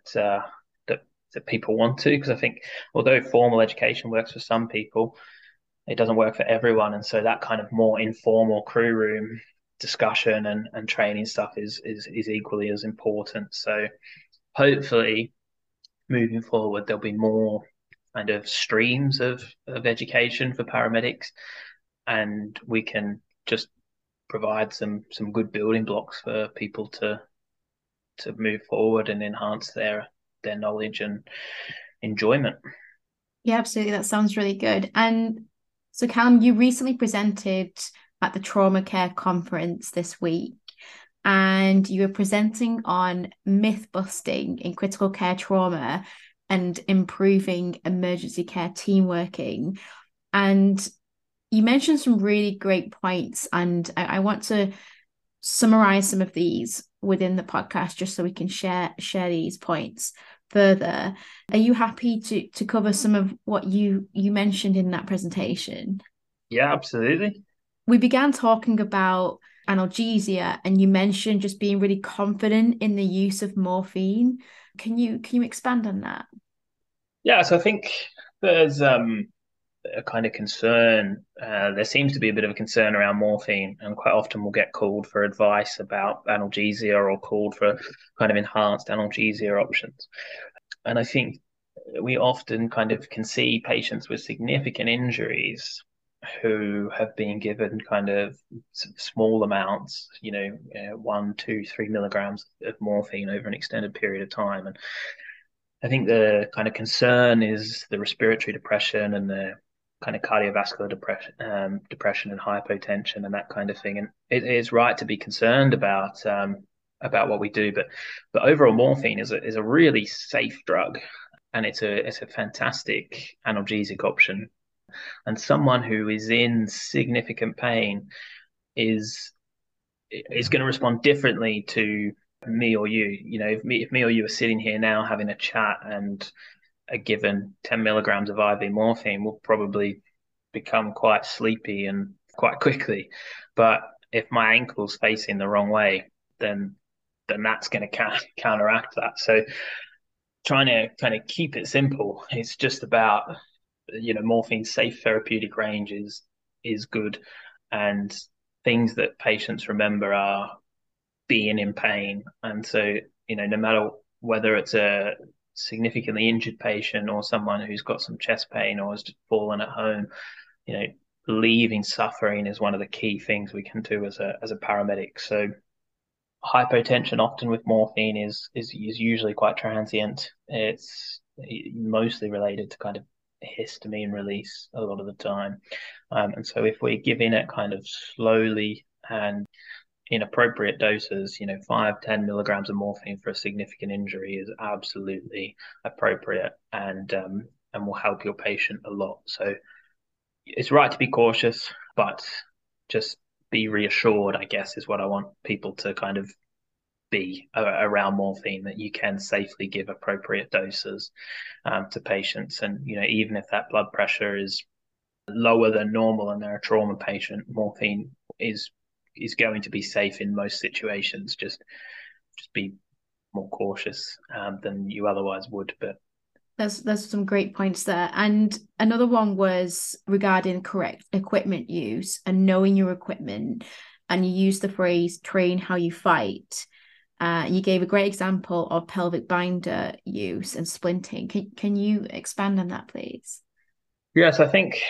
people want to, because I think although formal education works for some people, it doesn't work for everyone. And so that kind of more informal crew room discussion and training stuff is equally as important. So hopefully moving forward, there'll be more kind of streams of education for paramedics, and we can just provide some good building blocks for people to move forward and enhance their knowledge and enjoyment. Yeah, absolutely. That sounds really good. And so, Callum, you recently presented at the Trauma Care Conference this week, and you were presenting on myth busting in critical care trauma and improving emergency care team working. And you mentioned some really great points, and I want to summarize some of these within the podcast just so we can share these points further. Are you happy to cover some of what you mentioned in that presentation? Yeah, absolutely. We began talking about analgesia, and you mentioned just being really confident in the use of morphine. Can you expand on that? Yeah, so I think there's a kind of concern. There seems to be a bit of a concern around morphine, and quite often we'll get called for advice about analgesia, or called for kind of enhanced analgesia options. And I think we often kind of can see patients with significant injuries who have been given kind of small amounts, 1, 2, 3 milligrams of morphine over an extended period of time. And I think the kind of concern is the respiratory depression and the kind of cardiovascular depression and hypotension and that kind of thing. And it is right to be concerned about what we do, but overall morphine is a really safe drug, and it's a fantastic analgesic option. And someone who is in significant pain is going to respond differently to me or you. If me or you are sitting here now having a chat and a given 10 milligrams of IV morphine, will probably become quite sleepy and quite quickly. But if my ankle's facing the wrong way, then that's going to counteract that. So trying to kind of keep it simple, it's just about, morphine's safe therapeutic range is good. And things that patients remember are being in pain. And so, no matter whether it's a significantly injured patient or someone who's got some chest pain or has just fallen at home, relieving suffering is one of the key things we can do as a paramedic. So hypotension, often with morphine, is usually quite transient. It's mostly related to kind of histamine release a lot of the time, and so if we're giving it kind of slowly and in appropriate doses, 5-10 milligrams of morphine for a significant injury is absolutely appropriate, and will help your patient a lot. So it's right to be cautious, but just be reassured, I guess, is what I want people to kind of be around morphine, that you can safely give appropriate doses to patients. And even if that blood pressure is lower than normal and they're a trauma patient, morphine is going to be safe in most situations. Just be more cautious than you otherwise would. But there's some great points there. And another one was regarding correct equipment use and knowing your equipment. And you used the phrase "train how you fight." You gave a great example of pelvic binder use and splinting. Can you expand on that, please? Yes, I think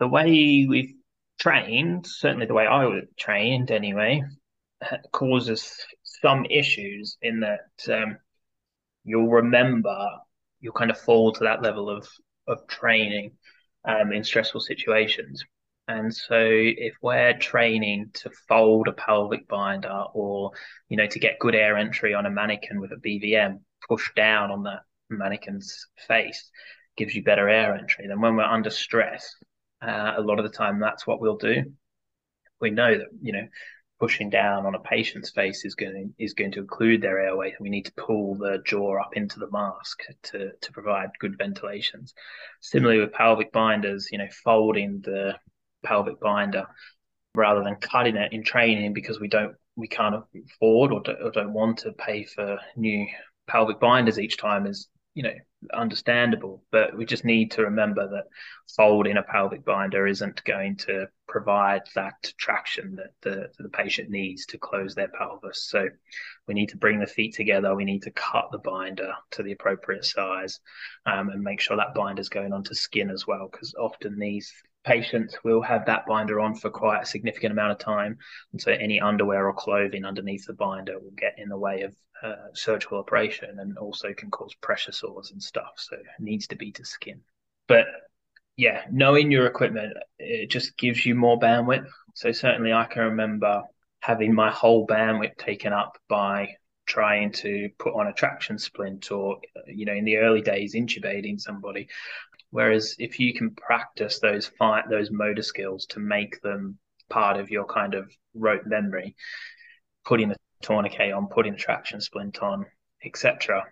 the way we've trained, certainly the way I was trained anyway, causes some issues in that you'll remember, you'll kind of fall to that level of training in stressful situations. And so if we're training to fold a pelvic binder or, to get good air entry on a mannequin with a BVM, push down on that mannequin's face gives you better air entry. Then when we're under stress, a lot of the time that's what we'll do. We know that, pushing down on a patient's face is going to occlude their airway. We need to pull the jaw up into the mask to provide good ventilations. Similarly with pelvic binders, folding the pelvic binder rather than cutting it in training, because we can't afford or don't want to pay for new pelvic binders each time, is understandable. But we just need to remember that folding a pelvic binder isn't going to provide that traction that the patient needs to close their pelvis. So we need to bring the feet together, we need to cut the binder to the appropriate size, and make sure that binder is going onto skin as well, because often these patients will have that binder on for quite a significant amount of time, and so any underwear or clothing underneath the binder will get in the way of surgical operation, and also can cause pressure sores and stuff. So it needs to be to skin. But yeah, knowing your equipment, it just gives you more bandwidth. So certainly I can remember having my whole bandwidth taken up by trying to put on a traction splint or, in the early days, intubating somebody. Whereas if you can practice those motor skills to make them part of your kind of rote memory, putting the tourniquet on, putting the traction splint on, etc.,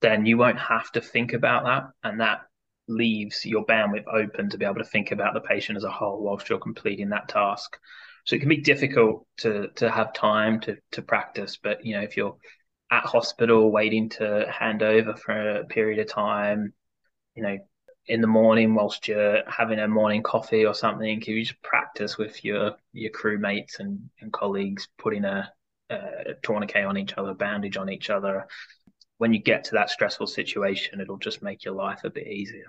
then you won't have to think about that. And that leaves your bandwidth open to be able to think about the patient as a whole whilst you're completing that task. So it can be difficult to have time to practice. But, if you're at hospital waiting to hand over for a period of time, in the morning whilst you're having a morning coffee or something, can you just practice with your crewmates and colleagues, putting a tourniquet on each other, bandage on each other, when you get to that stressful situation, it'll just make your life a bit easier.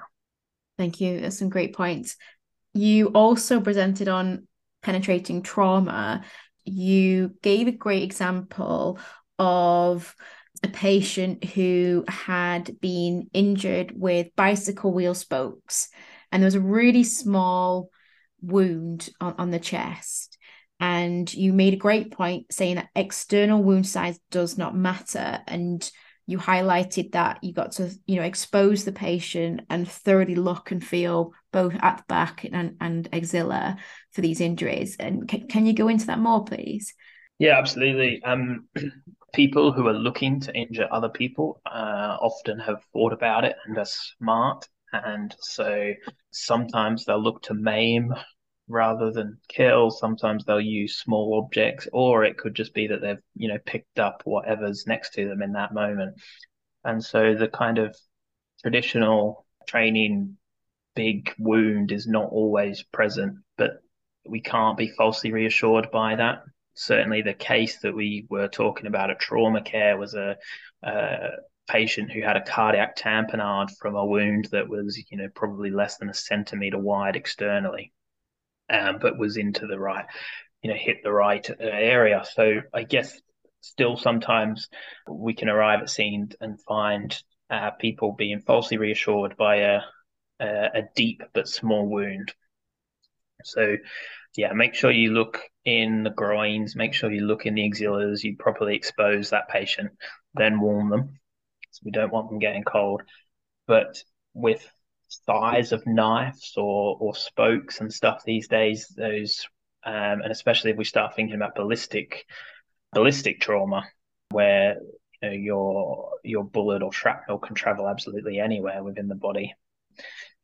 Thank you. That's some great points. You also presented on penetrating trauma. You gave a great example of a patient who had been injured with bicycle wheel spokes, and there was a really small wound on the chest. And you made a great point saying that external wound size does not matter, and you highlighted that you got to, you know, expose the patient and thoroughly look and feel both at the back and axilla for these injuries. And can you go into that more, please? Yeah, absolutely. People who are looking to injure other people often have thought about it and are smart. And so sometimes they'll look to maim rather than kill. Sometimes they'll use small objects, or it could just be that they've, you know, picked up whatever's next to them in that moment. And so the kind of traditional training big wound is not always present, but we can't be falsely reassured by that. Certainly the case that we were talking about at Trauma Care was a patient who had a cardiac tamponade from a wound that was, you know, probably less than a centimetre wide externally, but was into the right, you know, hit the right area. So I guess still sometimes we can arrive at scenes and find people being falsely reassured by a deep but small wound. So yeah, make sure you look in the groins, make sure you look in the axillas, you properly expose that patient, then warm them. So we don't want them getting cold. But with size of knives or spokes and stuff these days, those and especially if we start thinking about ballistic trauma, where, you know, your bullet or shrapnel can travel absolutely anywhere within the body,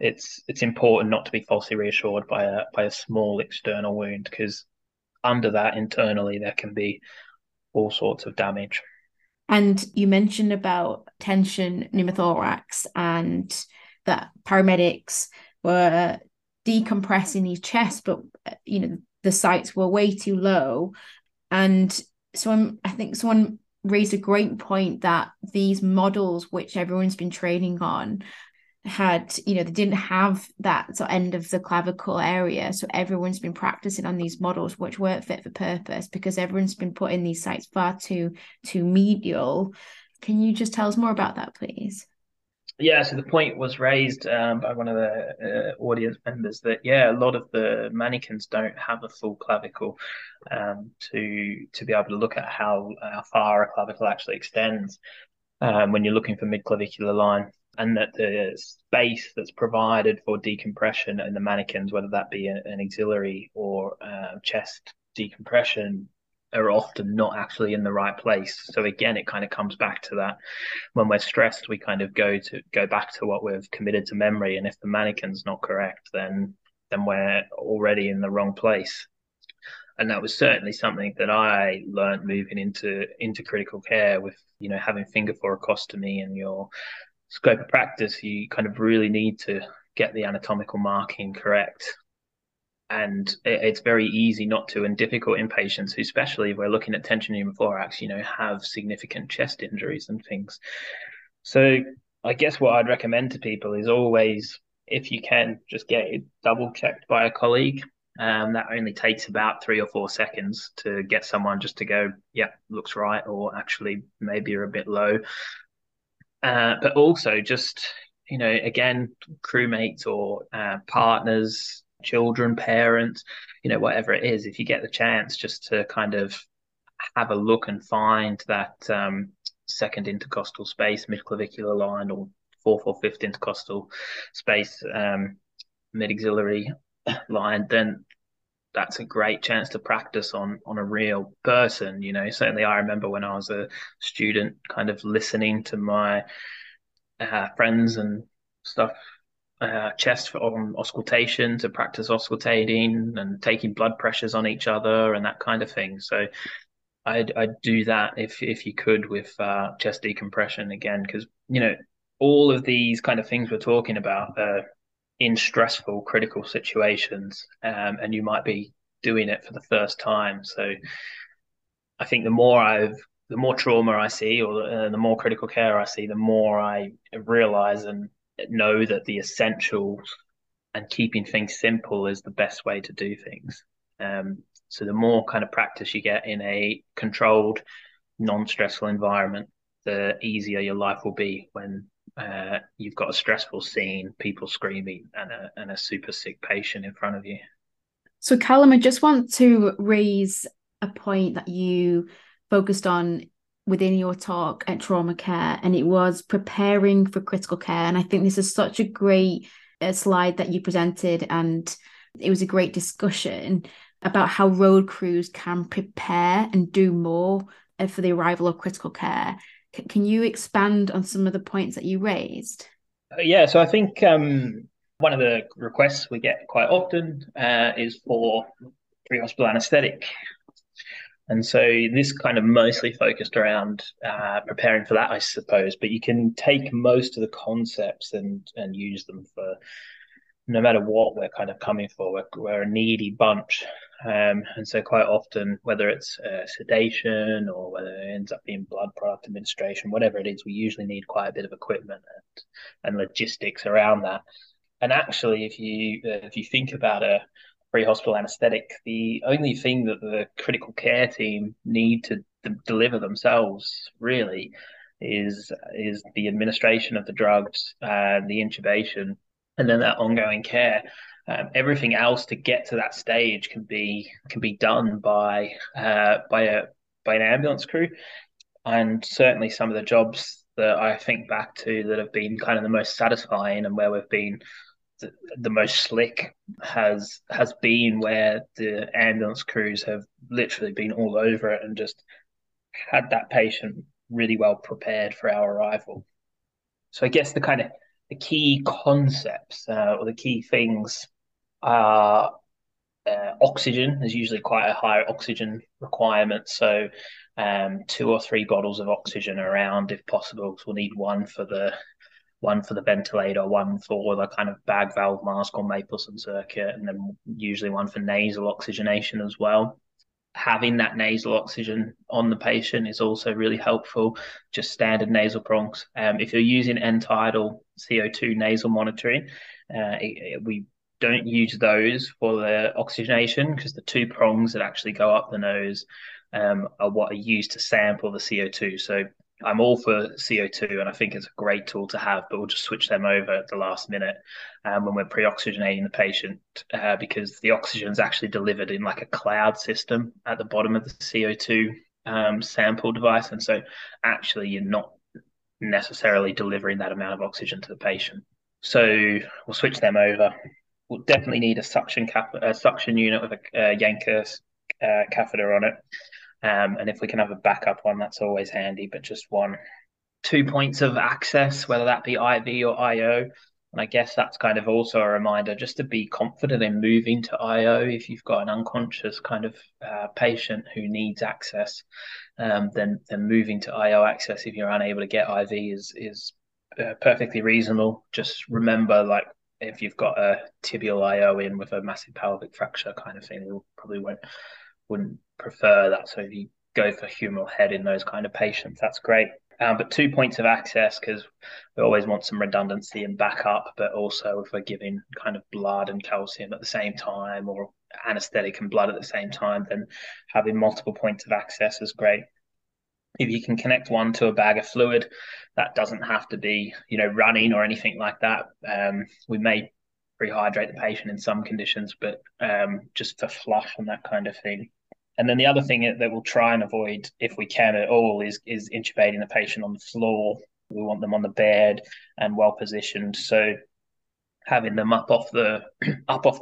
it's important not to be falsely reassured by a small external wound, because under that internally there can be all sorts of damage. And you mentioned about tension pneumothorax and that paramedics were decompressing his chest, but, you know, the sights were way too low. And so I think someone raised a great point that these models, which everyone's been training on, had, you know, they didn't have that sort of end of the clavicle area. So everyone's been practicing on these models which weren't fit for purpose because everyone's been putting these sites far too medial. Can you just tell us more about that, please? Yeah, so the point was raised by one of the audience members that, yeah, a lot of the mannequins don't have a full clavicle to be able to look at how far a clavicle actually extends when you're looking for mid-clavicular line. And that the space that's provided for decompression in the mannequins, whether that be an axillary or chest decompression, are often not actually in the right place. So again, it kind of comes back to that. When we're stressed, we kind of go back to what we've committed to memory. And if the mannequin's not correct, then we're already in the wrong place. And that was certainly something that I learned moving into critical care with, you know, having finger thoracostomy and your scope of practice. You kind of really need to get the anatomical marking correct. And it's very easy not to, and difficult in patients who, especially if we're looking at tension pneumothorax, you know, have significant chest injuries and things. So I guess what I'd recommend to people is always, if you can, just get it double checked by a colleague. That only takes about 3 or 4 seconds to get someone just to go, yeah, looks right, or actually maybe you're a bit low. But also just, you know, again, crewmates or partners, children, parents, you know, whatever it is, if you get the chance just to kind of have a look and find that second intercostal space, midclavicular line, or fourth or fifth intercostal space, mid-axillary line, then that's a great chance to practice on a real person. You know, certainly I remember when I was a student kind of listening to my friends and stuff, chest on auscultation, to practice auscultating and taking blood pressures on each other and that kind of thing. So I'd do that if you could with chest decompression again, because, you know, all of these kind of things we're talking about are in stressful, critical situations, and you might be doing it for the first time. So I think the more I've the more trauma I see, or the more critical care I see, the more I realize and know that the essentials and keeping things simple is the best way to do things. So the more kind of practice you get in a controlled, non-stressful environment, the easier your life will be when you've got a stressful scene, people screaming, and a super sick patient in front of you. So Callum, I just want to raise a point that you focused on within your talk at Trauma Care, and it was preparing for critical care. And I think this is such a great slide that you presented, and it was a great discussion about how road crews can prepare and do more for the arrival of critical care. Can you expand on some of the points that you raised? Yeah, so I think one of the requests we get quite often is for pre-hospital anaesthetic. And so this kind of mostly focused around preparing for that, I suppose, but you can take most of the concepts and use them for no matter what we're kind of coming for. We're a needy bunch. And so quite often, whether it's sedation or whether it ends up being blood product administration, whatever it is, we usually need quite a bit of equipment and logistics around that. And actually, if you think about a pre-hospital anaesthetic, the only thing that the critical care team need to deliver themselves really is the administration of the drugs, the intubation, and then that ongoing care. Everything else to get to that stage can be done by an ambulance crew. And certainly some of the jobs that I think back to that have been kind of the most satisfying and where we've been the most slick has been where the ambulance crews have literally been all over it and just had that patient really well prepared for our arrival. So I guess the kind of the key concepts or the key things are oxygen. There's usually quite a high oxygen requirement, so 2 or 3 bottles of oxygen around if possible, because we'll need one for the ventilator, one for the kind of bag valve mask or Mapleson circuit, and then usually one for nasal oxygenation as well. Having that nasal oxygen on the patient is also really helpful, just standard nasal prongs. If you're using end-tidal CO2 nasal monitoring, we don't use those for the oxygenation because the 2 prongs that actually go up the nose are what are used to sample the CO2. So I'm all for CO2, and I think it's a great tool to have, but we'll just switch them over at the last minute when we're pre-oxygenating the patient because the oxygen is actually delivered in like a cloud system at the bottom of the CO2 sample device. And so actually you're not necessarily delivering that amount of oxygen to the patient. So we'll switch them over. We'll definitely need a suction unit with a Yanker catheter on it. And if we can have a backup one, that's always handy, but just one. 2 points of access, whether that be IV or IO. And I guess that's kind of also a reminder just to be confident in moving to IO. If you've got an unconscious kind of patient who needs access, then moving to IO access if you're unable to get IV is perfectly reasonable. Just remember, like, if you've got a tibial IO in with a massive pelvic fracture kind of thing, we probably wouldn't prefer that. So if you go for humeral head in those kind of patients, that's great. But 2 points of access, because we always want some redundancy and backup, but also if we're giving kind of blood and calcium at the same time, or anesthetic and blood at the same time, then having multiple points of access is great. If you can connect one to a bag of fluid, that doesn't have to be, running or anything like that. We may rehydrate the patient in some conditions, but just for flush and that kind of thing. And then the other thing that we'll try and avoid if we can at all is intubating the patient on the floor. We want them on the bed and well positioned. So having them up off the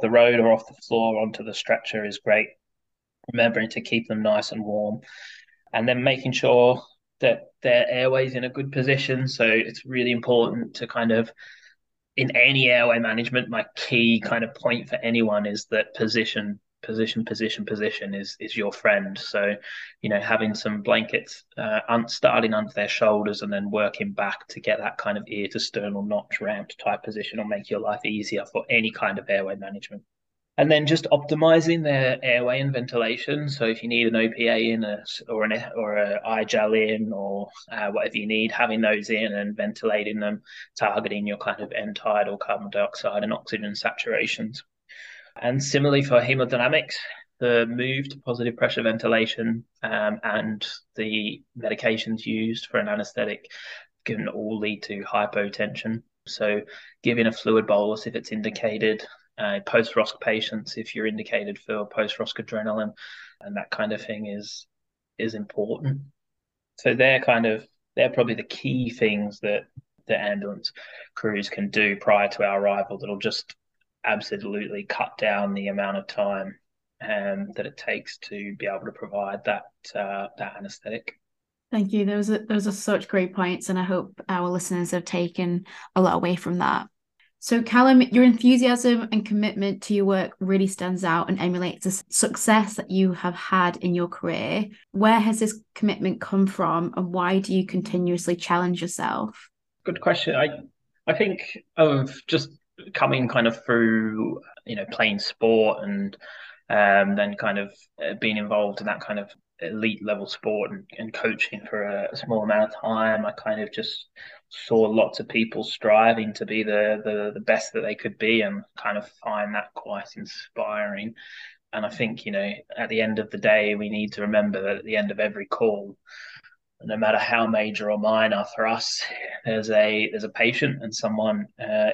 road or off the floor onto the stretcher is great. Remembering to keep them nice and warm, and then making sure that their airway's in a good position. So it's really important to kind of, in any airway management, my key kind of point for anyone is that position is your friend. So, having some blankets starting under their shoulders and then working back to get that kind of ear to sternal notch ramp type position will make your life easier for any kind of airway management. And then just optimizing their airway and ventilation. So if you need an OPA in or an IGEL in or whatever you need, having those in and ventilating them, targeting your kind of end-tidal or carbon dioxide and oxygen saturations. And similarly for hemodynamics, the move to positive pressure ventilation and the medications used for an anesthetic can all lead to hypotension. So giving a fluid bolus if it's indicated, post-ROSC patients if you're indicated for post-ROSC adrenaline and that kind of thing is important. So they're probably the key things that the ambulance crews can do prior to our arrival that'll just absolutely cut down the amount of time that it takes to be able to provide that that anesthetic. Thank you. Those are such great points, and I hope our listeners have taken a lot away from that. So Callum, your enthusiasm and commitment to your work really stands out and emulates the success that you have had in your career. Where has this commitment come from, and why do you continuously challenge yourself? Good question. I think of just coming kind of through, playing sport and then kind of being involved in that kind of elite level sport and coaching for a small amount of time. I kind of just saw lots of people striving to be the best that they could be and kind of find that quite inspiring. And I think, at the end of the day, we need to remember that at the end of every call, no matter how major or minor for us, there's a patient and someone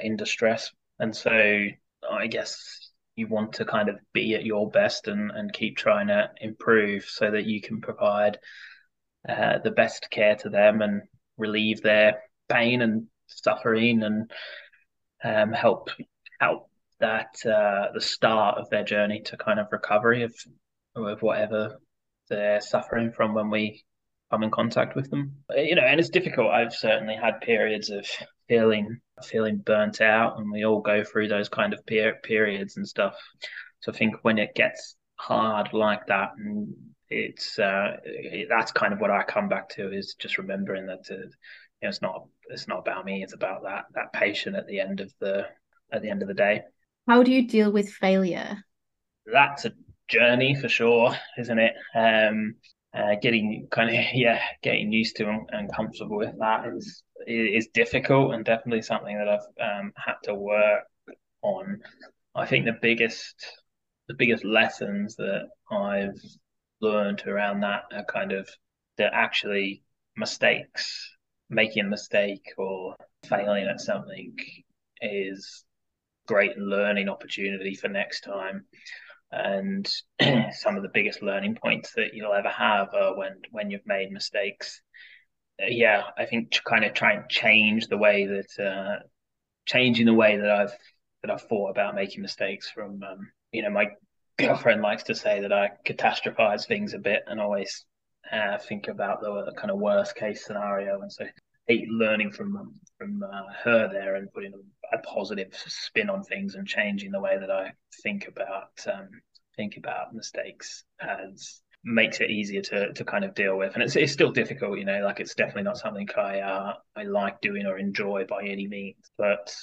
in distress. And so I guess you want to kind of be at your best and keep trying to improve so that you can provide the best care to them and relieve their pain and suffering and help that the start of their journey to kind of recovery of whatever they're suffering from when we come in contact with them. And it's difficult. I've certainly had periods of feeling burnt out, and we all go through those kind of periods and stuff. So I think when it gets hard like that, and it's that's kind of what I come back to, is just remembering that it's not about me, it's about that patient at the end of the day. How do you deal with failure? That's a journey for sure, isn't it? Getting used to and comfortable with that is difficult, and definitely something that I've had to work on. I think the biggest lessons that I've learned around that are kind of that actually mistakes, making a mistake or failing at something is great learning opportunity for next time. And some of the biggest learning points that you'll ever have are when you've made mistakes. I think to kind of try and change the way that I've thought about making mistakes from my girlfriend likes to say that I catastrophize things a bit and always think about the kind of worst case scenario, and so learning from her there and putting a positive spin on things and changing the way that I think about mistakes as makes it easier to kind of deal with. And it's still difficult, it's definitely not something I like doing or enjoy by any means, but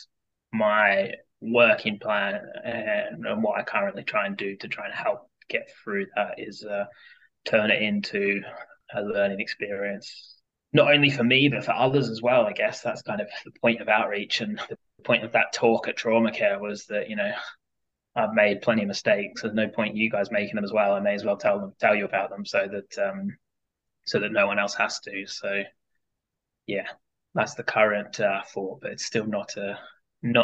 my working plan and what I currently try and do to try and help get through that is turn it into a learning experience, not only for me but for others as well. I guess that's kind of the point of outreach, and the point of that talk at Trauma Care was that I've made plenty of mistakes. There's no point you guys making them as well. I may as well tell you about them so that no one else has to. So, yeah, that's the current thought, but it's still not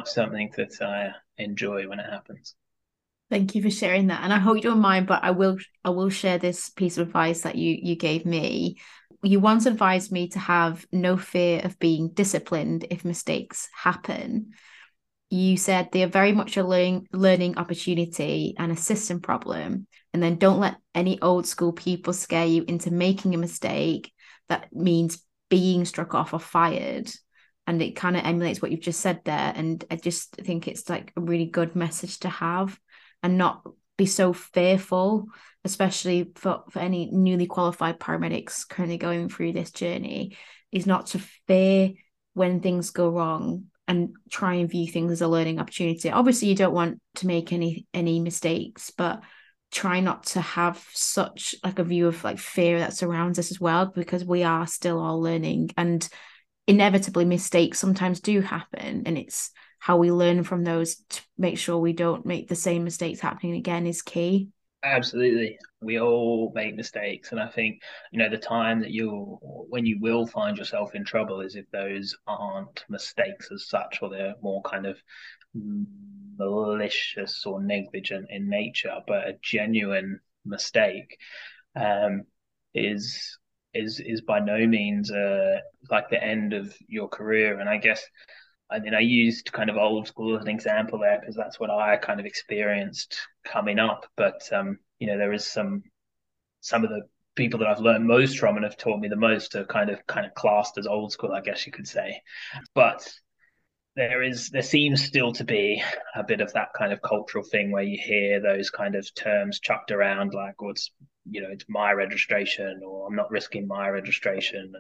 something that I enjoy when it happens. Thank you for sharing that, and I hope you don't mind, but I will share this piece of advice that you gave me. You once advised me to have no fear of being disciplined if mistakes happen. You said they are very much a learning opportunity and a system problem. And then don't let any old school people scare you into making a mistake. That means being struck off or fired. And it kind of emulates what you've just said there. And I just think it's like a really good message to have, and not be so fearful, especially for any newly qualified paramedics currently going through this journey, is not to fear when things go wrong. and try and view things as a learning opportunity. Obviously, you don't want to make any mistakes, but try not to have such like a view of like fear that surrounds us as well, because we are still all learning, and inevitably mistakes sometimes do happen, and it's how we learn from those to make sure we don't make the same mistakes happening again is key. Absolutely. We all make mistakes. And I think, you know, the time that when you will find yourself in trouble is if those aren't mistakes as such, or they're more kind of malicious or negligent in nature. But a genuine mistake is by no means like the end of your career. And I guess, I mean, I used kind of old school as an example there because that's what I kind of experienced coming up. But, you know, there is some of the people that I've learned most from and have taught me the most are kind of classed as old school, I guess you could say. But there seems still to be a bit of that kind of cultural thing where you hear those kind of terms chucked around like, well, it's my registration, or I'm not risking my registration,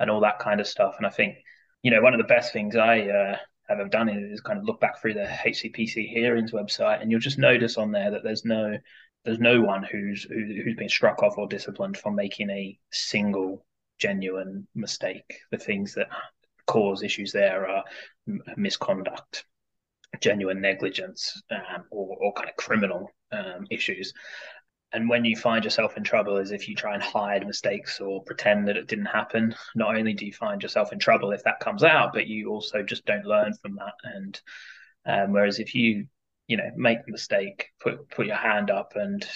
and all that kind of stuff. And I think, you know, one of the best things I have ever done is kind of look back through the HCPC hearings website, and you'll just notice on there that there's no one who's been struck off or disciplined for making a single genuine mistake. The things that cause issues there are misconduct, genuine negligence, or kind of criminal issues. And when you find yourself in trouble is if you try and hide mistakes or pretend that it didn't happen. Not only do you find yourself in trouble if that comes out, but you also just don't learn from that. And whereas if you make the mistake, put your hand up and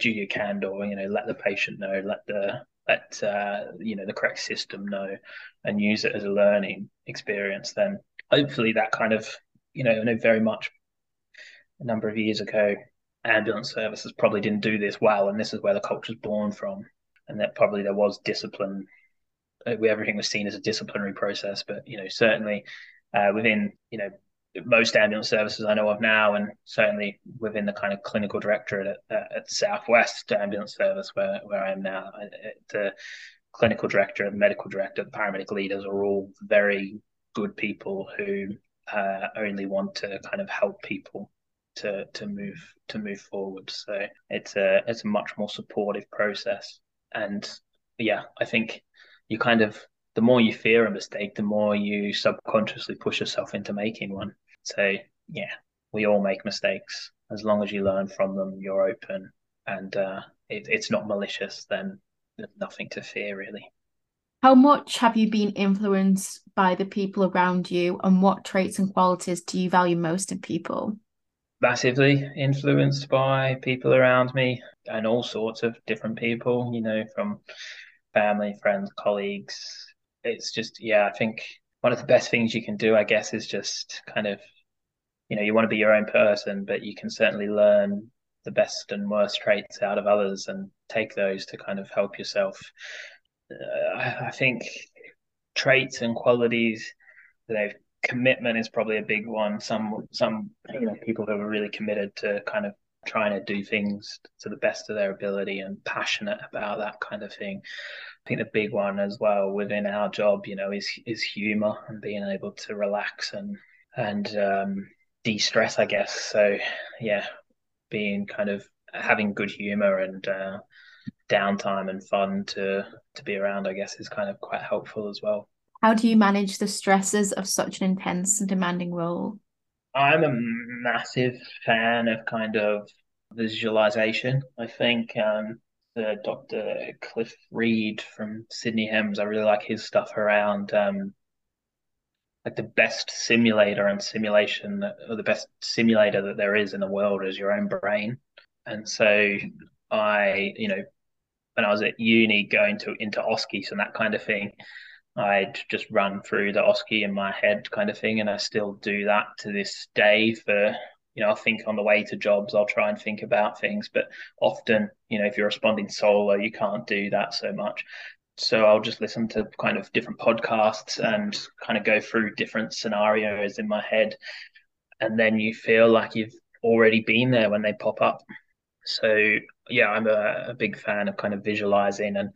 do your candor, let the patient know, let the correct system know, and use it as a learning experience, then hopefully that kind of, I know very much a number of years ago, ambulance services probably didn't do this well, and this is where the culture's born from, and that probably there was discipline, where everything was seen as a disciplinary process. But certainly within most ambulance services I know of now, and certainly within the kind of clinical directorate at Southwest Ambulance Service where I am now, the clinical director, the medical director, the paramedic leaders are all very good people who only want to kind of help people to move forward. So it's a much more supportive process. And yeah, I think you kind of, the more you fear a mistake, the more you subconsciously push yourself into making one. So yeah, we all make mistakes. As long as you learn from them, you're open, and it's not malicious, then there's nothing to fear really. How much have you been influenced by the people around you, and what traits and qualities do you value most in people? Massively influenced by people around me, and all sorts of different people, from family, friends, colleagues. It's just, I think one of the best things you can do, I guess, is just kind of, you want to be your own person, but you can certainly learn the best and worst traits out of others and take those to kind of help yourself. I think traits and qualities, commitment is probably a big one. Some people who are really committed to kind of trying to do things to the best of their ability and passionate about that kind of thing. I think the big one as well within our job, is humor and being able to relax and de-stress, I guess. So yeah, being kind of having good humor and downtime and fun to be around, I guess, is kind of quite helpful as well. How do you manage the stresses of such an intense and demanding role? I'm a massive fan of kind of visualization. I think Dr. Cliff Reed from Sydney Hems, I really like his stuff around like the best simulator and simulation, or the best simulator that there is in the world is your own brain. And so I, when I was at uni going into OSCEs and that kind of thing, I'd just run through the OSCE in my head kind of thing, and I still do that to this day. For, I think on the way to jobs, I'll try and think about things, but often, if you're responding solo, you can't do that so much. So I'll just listen to kind of different podcasts and kind of go through different scenarios in my head, and then you feel like you've already been there when they pop up. So yeah, I'm a big fan of kind of visualizing and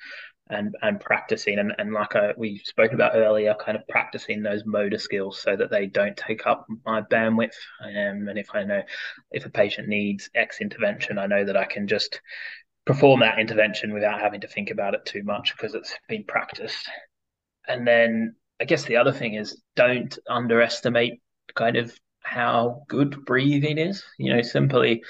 and practicing and like we spoke about earlier, kind of practicing those motor skills so that they don't take up my bandwidth. And if I know if a patient needs X intervention, I know that I can just perform that intervention without having to think about it too much because it's been practiced. And then I guess the other thing is don't underestimate kind of how good breathing is. You know, simply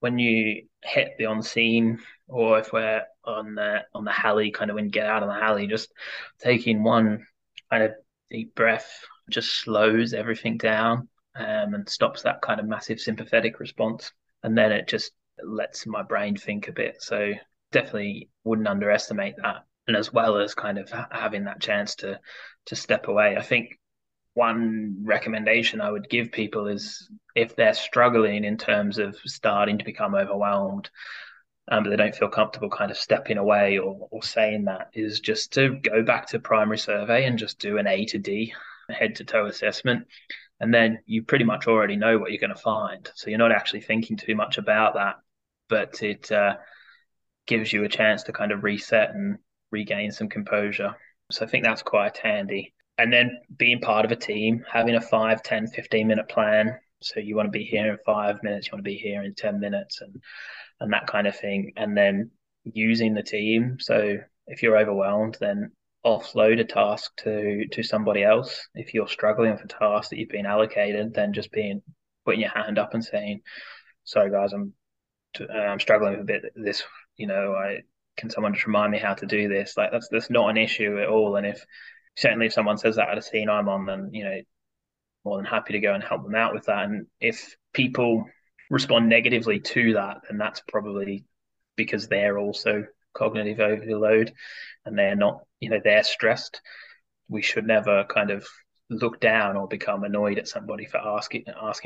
when you hit the on scene, or if we're on the halley, kind of when you get out of the halley, just taking one kind of deep breath just slows everything down and stops that kind of massive sympathetic response. And then it just lets my brain think a bit. So definitely wouldn't underestimate that. And as well as kind of having that chance to step away. I think one recommendation I would give people is if they're struggling in terms of starting to become overwhelmed, but they don't feel comfortable kind of stepping away or saying that, is just to go back to primary survey and just do an A to D, head to toe assessment. And then you pretty much already know what you're going to find. So you're not actually thinking too much about that, but it gives you a chance to kind of reset and regain some composure. So I think that's quite handy. And then being part of a team, having a 5, 10, 15-minute plan. So you want to be here in 5 minutes, you want to be here in 10 minutes and that kind of thing. And then using the team. So if you're overwhelmed, then offload a task to somebody else. If you're struggling with a task that you've been allocated, then just putting your hand up and saying, sorry, guys, I'm struggling with a bit this, you know, can someone just remind me how to do this? Like that's not an issue at all. And if someone says that at a scene I'm on, then, you know, more than happy to go and help them out with that. And if people respond negatively to that, then that's probably because they're also cognitive overload and they're not, you know, they're stressed. We should never kind of look down or become annoyed at somebody for asking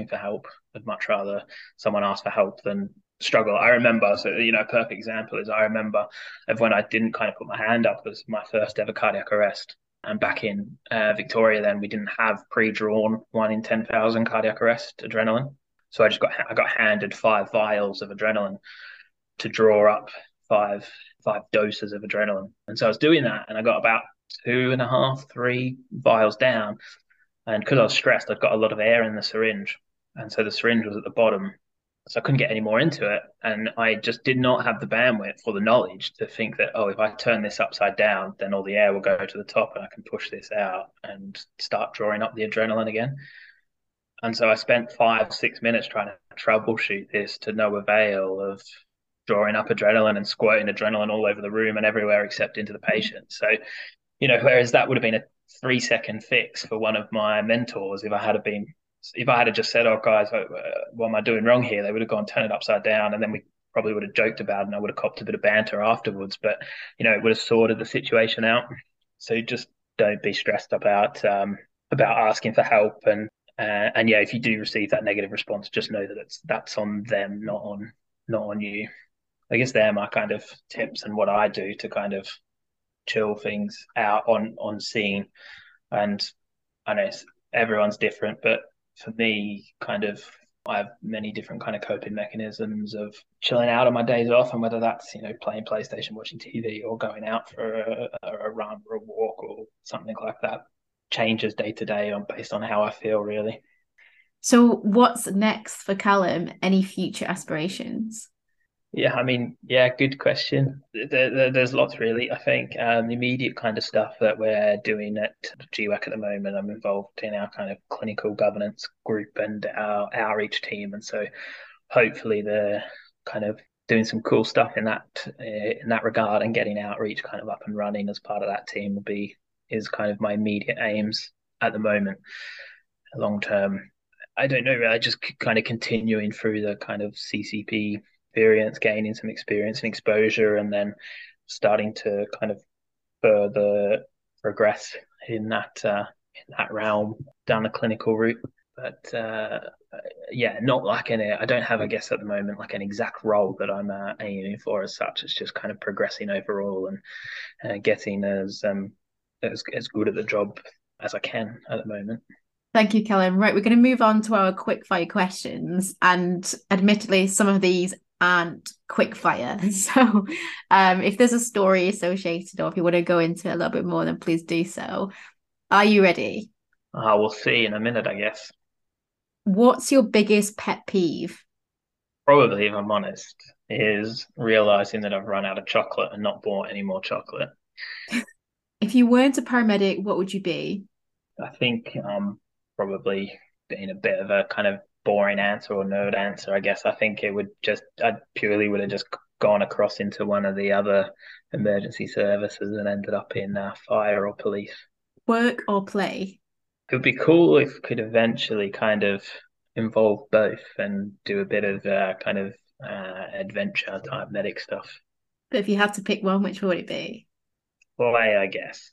for help. I'd much rather someone ask for help than struggle. I remember, so, you know, a perfect example is I remember of when I didn't kind of put my hand up was my first ever cardiac arrest. And back in Victoria, then we didn't have pre-drawn 1 in 10,000 cardiac arrest adrenaline. So I got handed 5 vials of adrenaline to draw up five doses of adrenaline. And so I was doing that, and I got about 2.5, 3 vials down. And because I was stressed, I'd got a lot of air in the syringe. And so the syringe was at the bottom. So I couldn't get any more into it. And I just did not have the bandwidth or the knowledge to think that, oh, if I turn this upside down, then all the air will go to the top and I can push this out and start drawing up the adrenaline again. And so I spent 5-6 minutes trying to troubleshoot this to no avail of drawing up adrenaline and squirting adrenaline all over the room and everywhere except into the patient. So, you know, whereas that would have been a 3-second fix for one of my mentors if I had just said, oh, guys, what am I doing wrong here? They would have gone, turn it upside down. And then we probably would have joked about it and I would have copped a bit of banter afterwards. But, you know, it would have sorted the situation out. So just don't be stressed about asking for help. And yeah, if you do receive that negative response, just know that that's on them, not on you. I guess they're my kind of tips and what I do to kind of chill things out on scene. And I know everyone's different, but for me, kind of, I have many different kind of coping mechanisms of chilling out on my days off, and whether that's, you know, playing PlayStation, watching TV, or going out for a run or a walk or something like that, changes day to day based on how I feel, really. So what's next for Callum? Any future aspirations? Yeah, I mean, yeah, good question. There's lots, really. I think the immediate kind of stuff that we're doing at GWAC at the moment, I'm involved in our kind of clinical governance group and our outreach team. And so hopefully they're kind of doing some cool stuff in that regard, and getting outreach kind of up and running as part of that team is kind of my immediate aims at the moment. Long term, I don't know, really, just kind of continuing through the kind of CCP experience, gaining some experience and exposure, and then starting to kind of further progress in that realm down the clinical route. But yeah, not like I don't have, I guess, at the moment, like an exact role that I'm aiming for as such. It's just kind of progressing overall and getting as good at the job as I can at the moment. Thank you, Callum. Right, we're going to move on to our quick fire questions, and admittedly, some of these and quick fire. So if there's a story associated or if you want to go into a little bit more, then please do so. Are you ready? We'll see in a minute, I guess. What's your biggest pet peeve? Probably, if I'm honest, is realising that I've run out of chocolate and not bought any more chocolate. If you weren't a paramedic, what would you be? I think probably being a bit of a kind of boring answer or nerd answer, I guess. I think it would just, I purely would have just gone across into one of the other emergency services and ended up in fire or police. Work or play? It would be cool if could eventually kind of involve both and do a bit of kind of adventure type medic stuff. But if you had to pick one, which would it be? Play, I guess.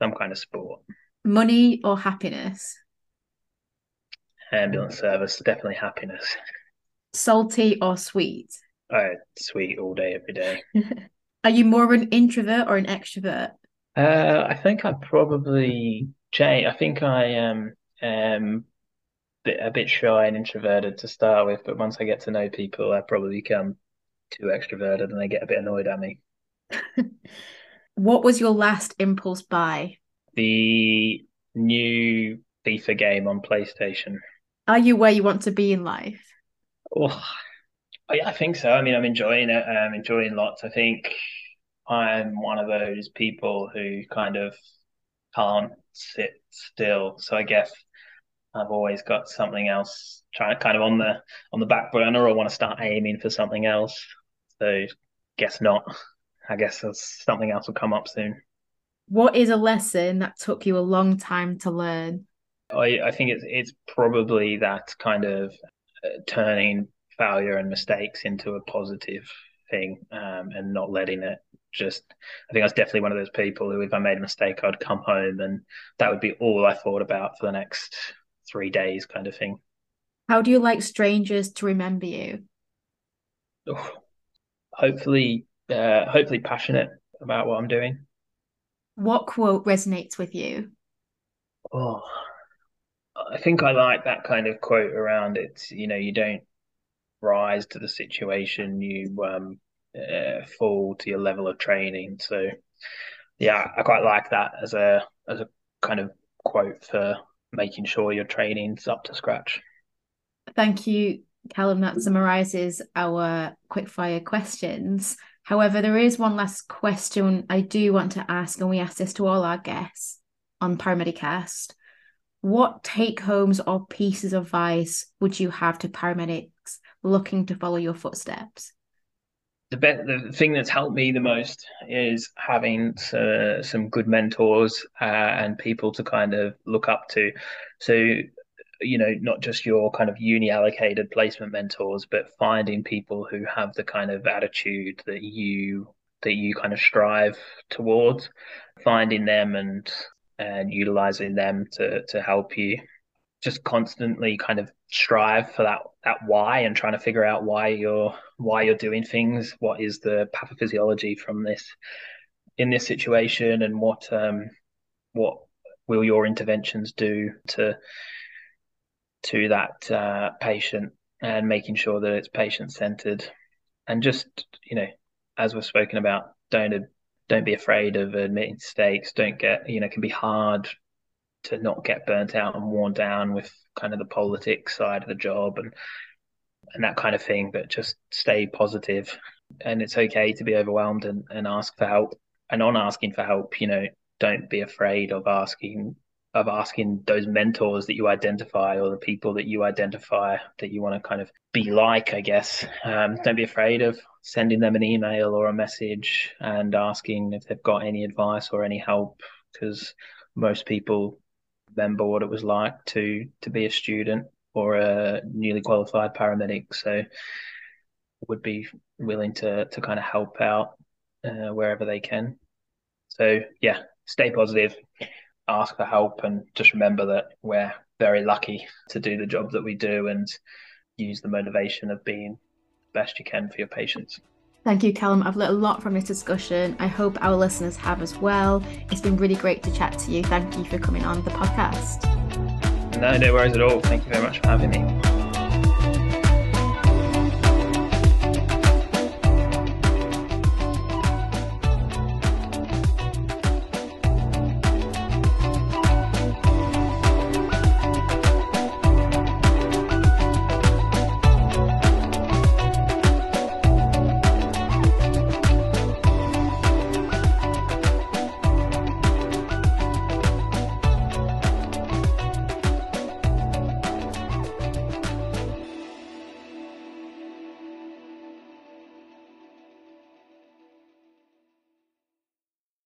Some kind of sport. Money or happiness? Ambulance service, definitely happiness. Salty or sweet? Sweet all day, every day. Are you more of an introvert or an extrovert? I think I probably change. I think I am a bit shy and introverted to start with, but once I get to know people, I probably become too extroverted and they get a bit annoyed at me. What was your last impulse buy? The new FIFA game on PlayStation. Are you where you want to be in life? Oh, yeah, I think so. I mean, I'm enjoying it. I'm enjoying lots. I think I'm one of those people who kind of can't sit still. So I guess I've always got something else trying kind of on the back burner, or want to start aiming for something else. So guess not. I guess something else will come up soon. What is a lesson that took you a long time to learn? I think it's probably that kind of turning failure and mistakes into a positive thing, and not letting it just... I think I was definitely one of those people who, if I made a mistake, I'd come home and that would be all I thought about for the next 3 days kind of thing. How do you like strangers to remember you? Oh, hopefully passionate about what I'm doing. What quote resonates with you? Oh, I think I like that kind of quote around it's, you know, you don't rise to the situation, you fall to your level of training. So yeah, I quite like that as a kind of quote for making sure your training's up to scratch. Thank you, Callum. That summarises our quickfire questions. However, there is one last question I do want to ask, and we ask this to all our guests on ParamedicCast. What take-homes or pieces of advice would you have to paramedics looking to follow your footsteps? The thing that's helped me the most is having some good mentors and people to kind of look up to. So, you know, not just your kind of uni allocated placement mentors, but finding people who have the kind of attitude that you kind of strive towards, finding them and utilizing them to help you. Just constantly kind of strive for that why, and trying to figure out why you're doing things. What is the pathophysiology from this in this situation, and what will your interventions do to that patient, and making sure that it's patient-centered. And just, you know, as we've spoken about, don't be afraid of admitting mistakes. Don't get, you know, it can be hard to not get burnt out and worn down with kind of the politics side of the job and that kind of thing, but just stay positive. And it's okay to be overwhelmed and ask for help. And on asking for help, you know, don't be afraid of asking those mentors that you identify, or the people that you identify that you want to kind of be like, I guess. Don't be afraid of sending them an email or a message and asking if they've got any advice or any help, because most people remember what it was like to be a student or a newly qualified paramedic. So would be willing to kind of help out wherever they can. So yeah, stay positive. Ask for help, and just remember that we're very lucky to do the job that we do, and use the motivation of being the best you can for your patients. Thank you, Callum. I've learned a lot from this discussion. I hope our listeners have as well. It's been really great to chat to you. Thank you for coming on the podcast. No worries at all. Thank you very much for having me.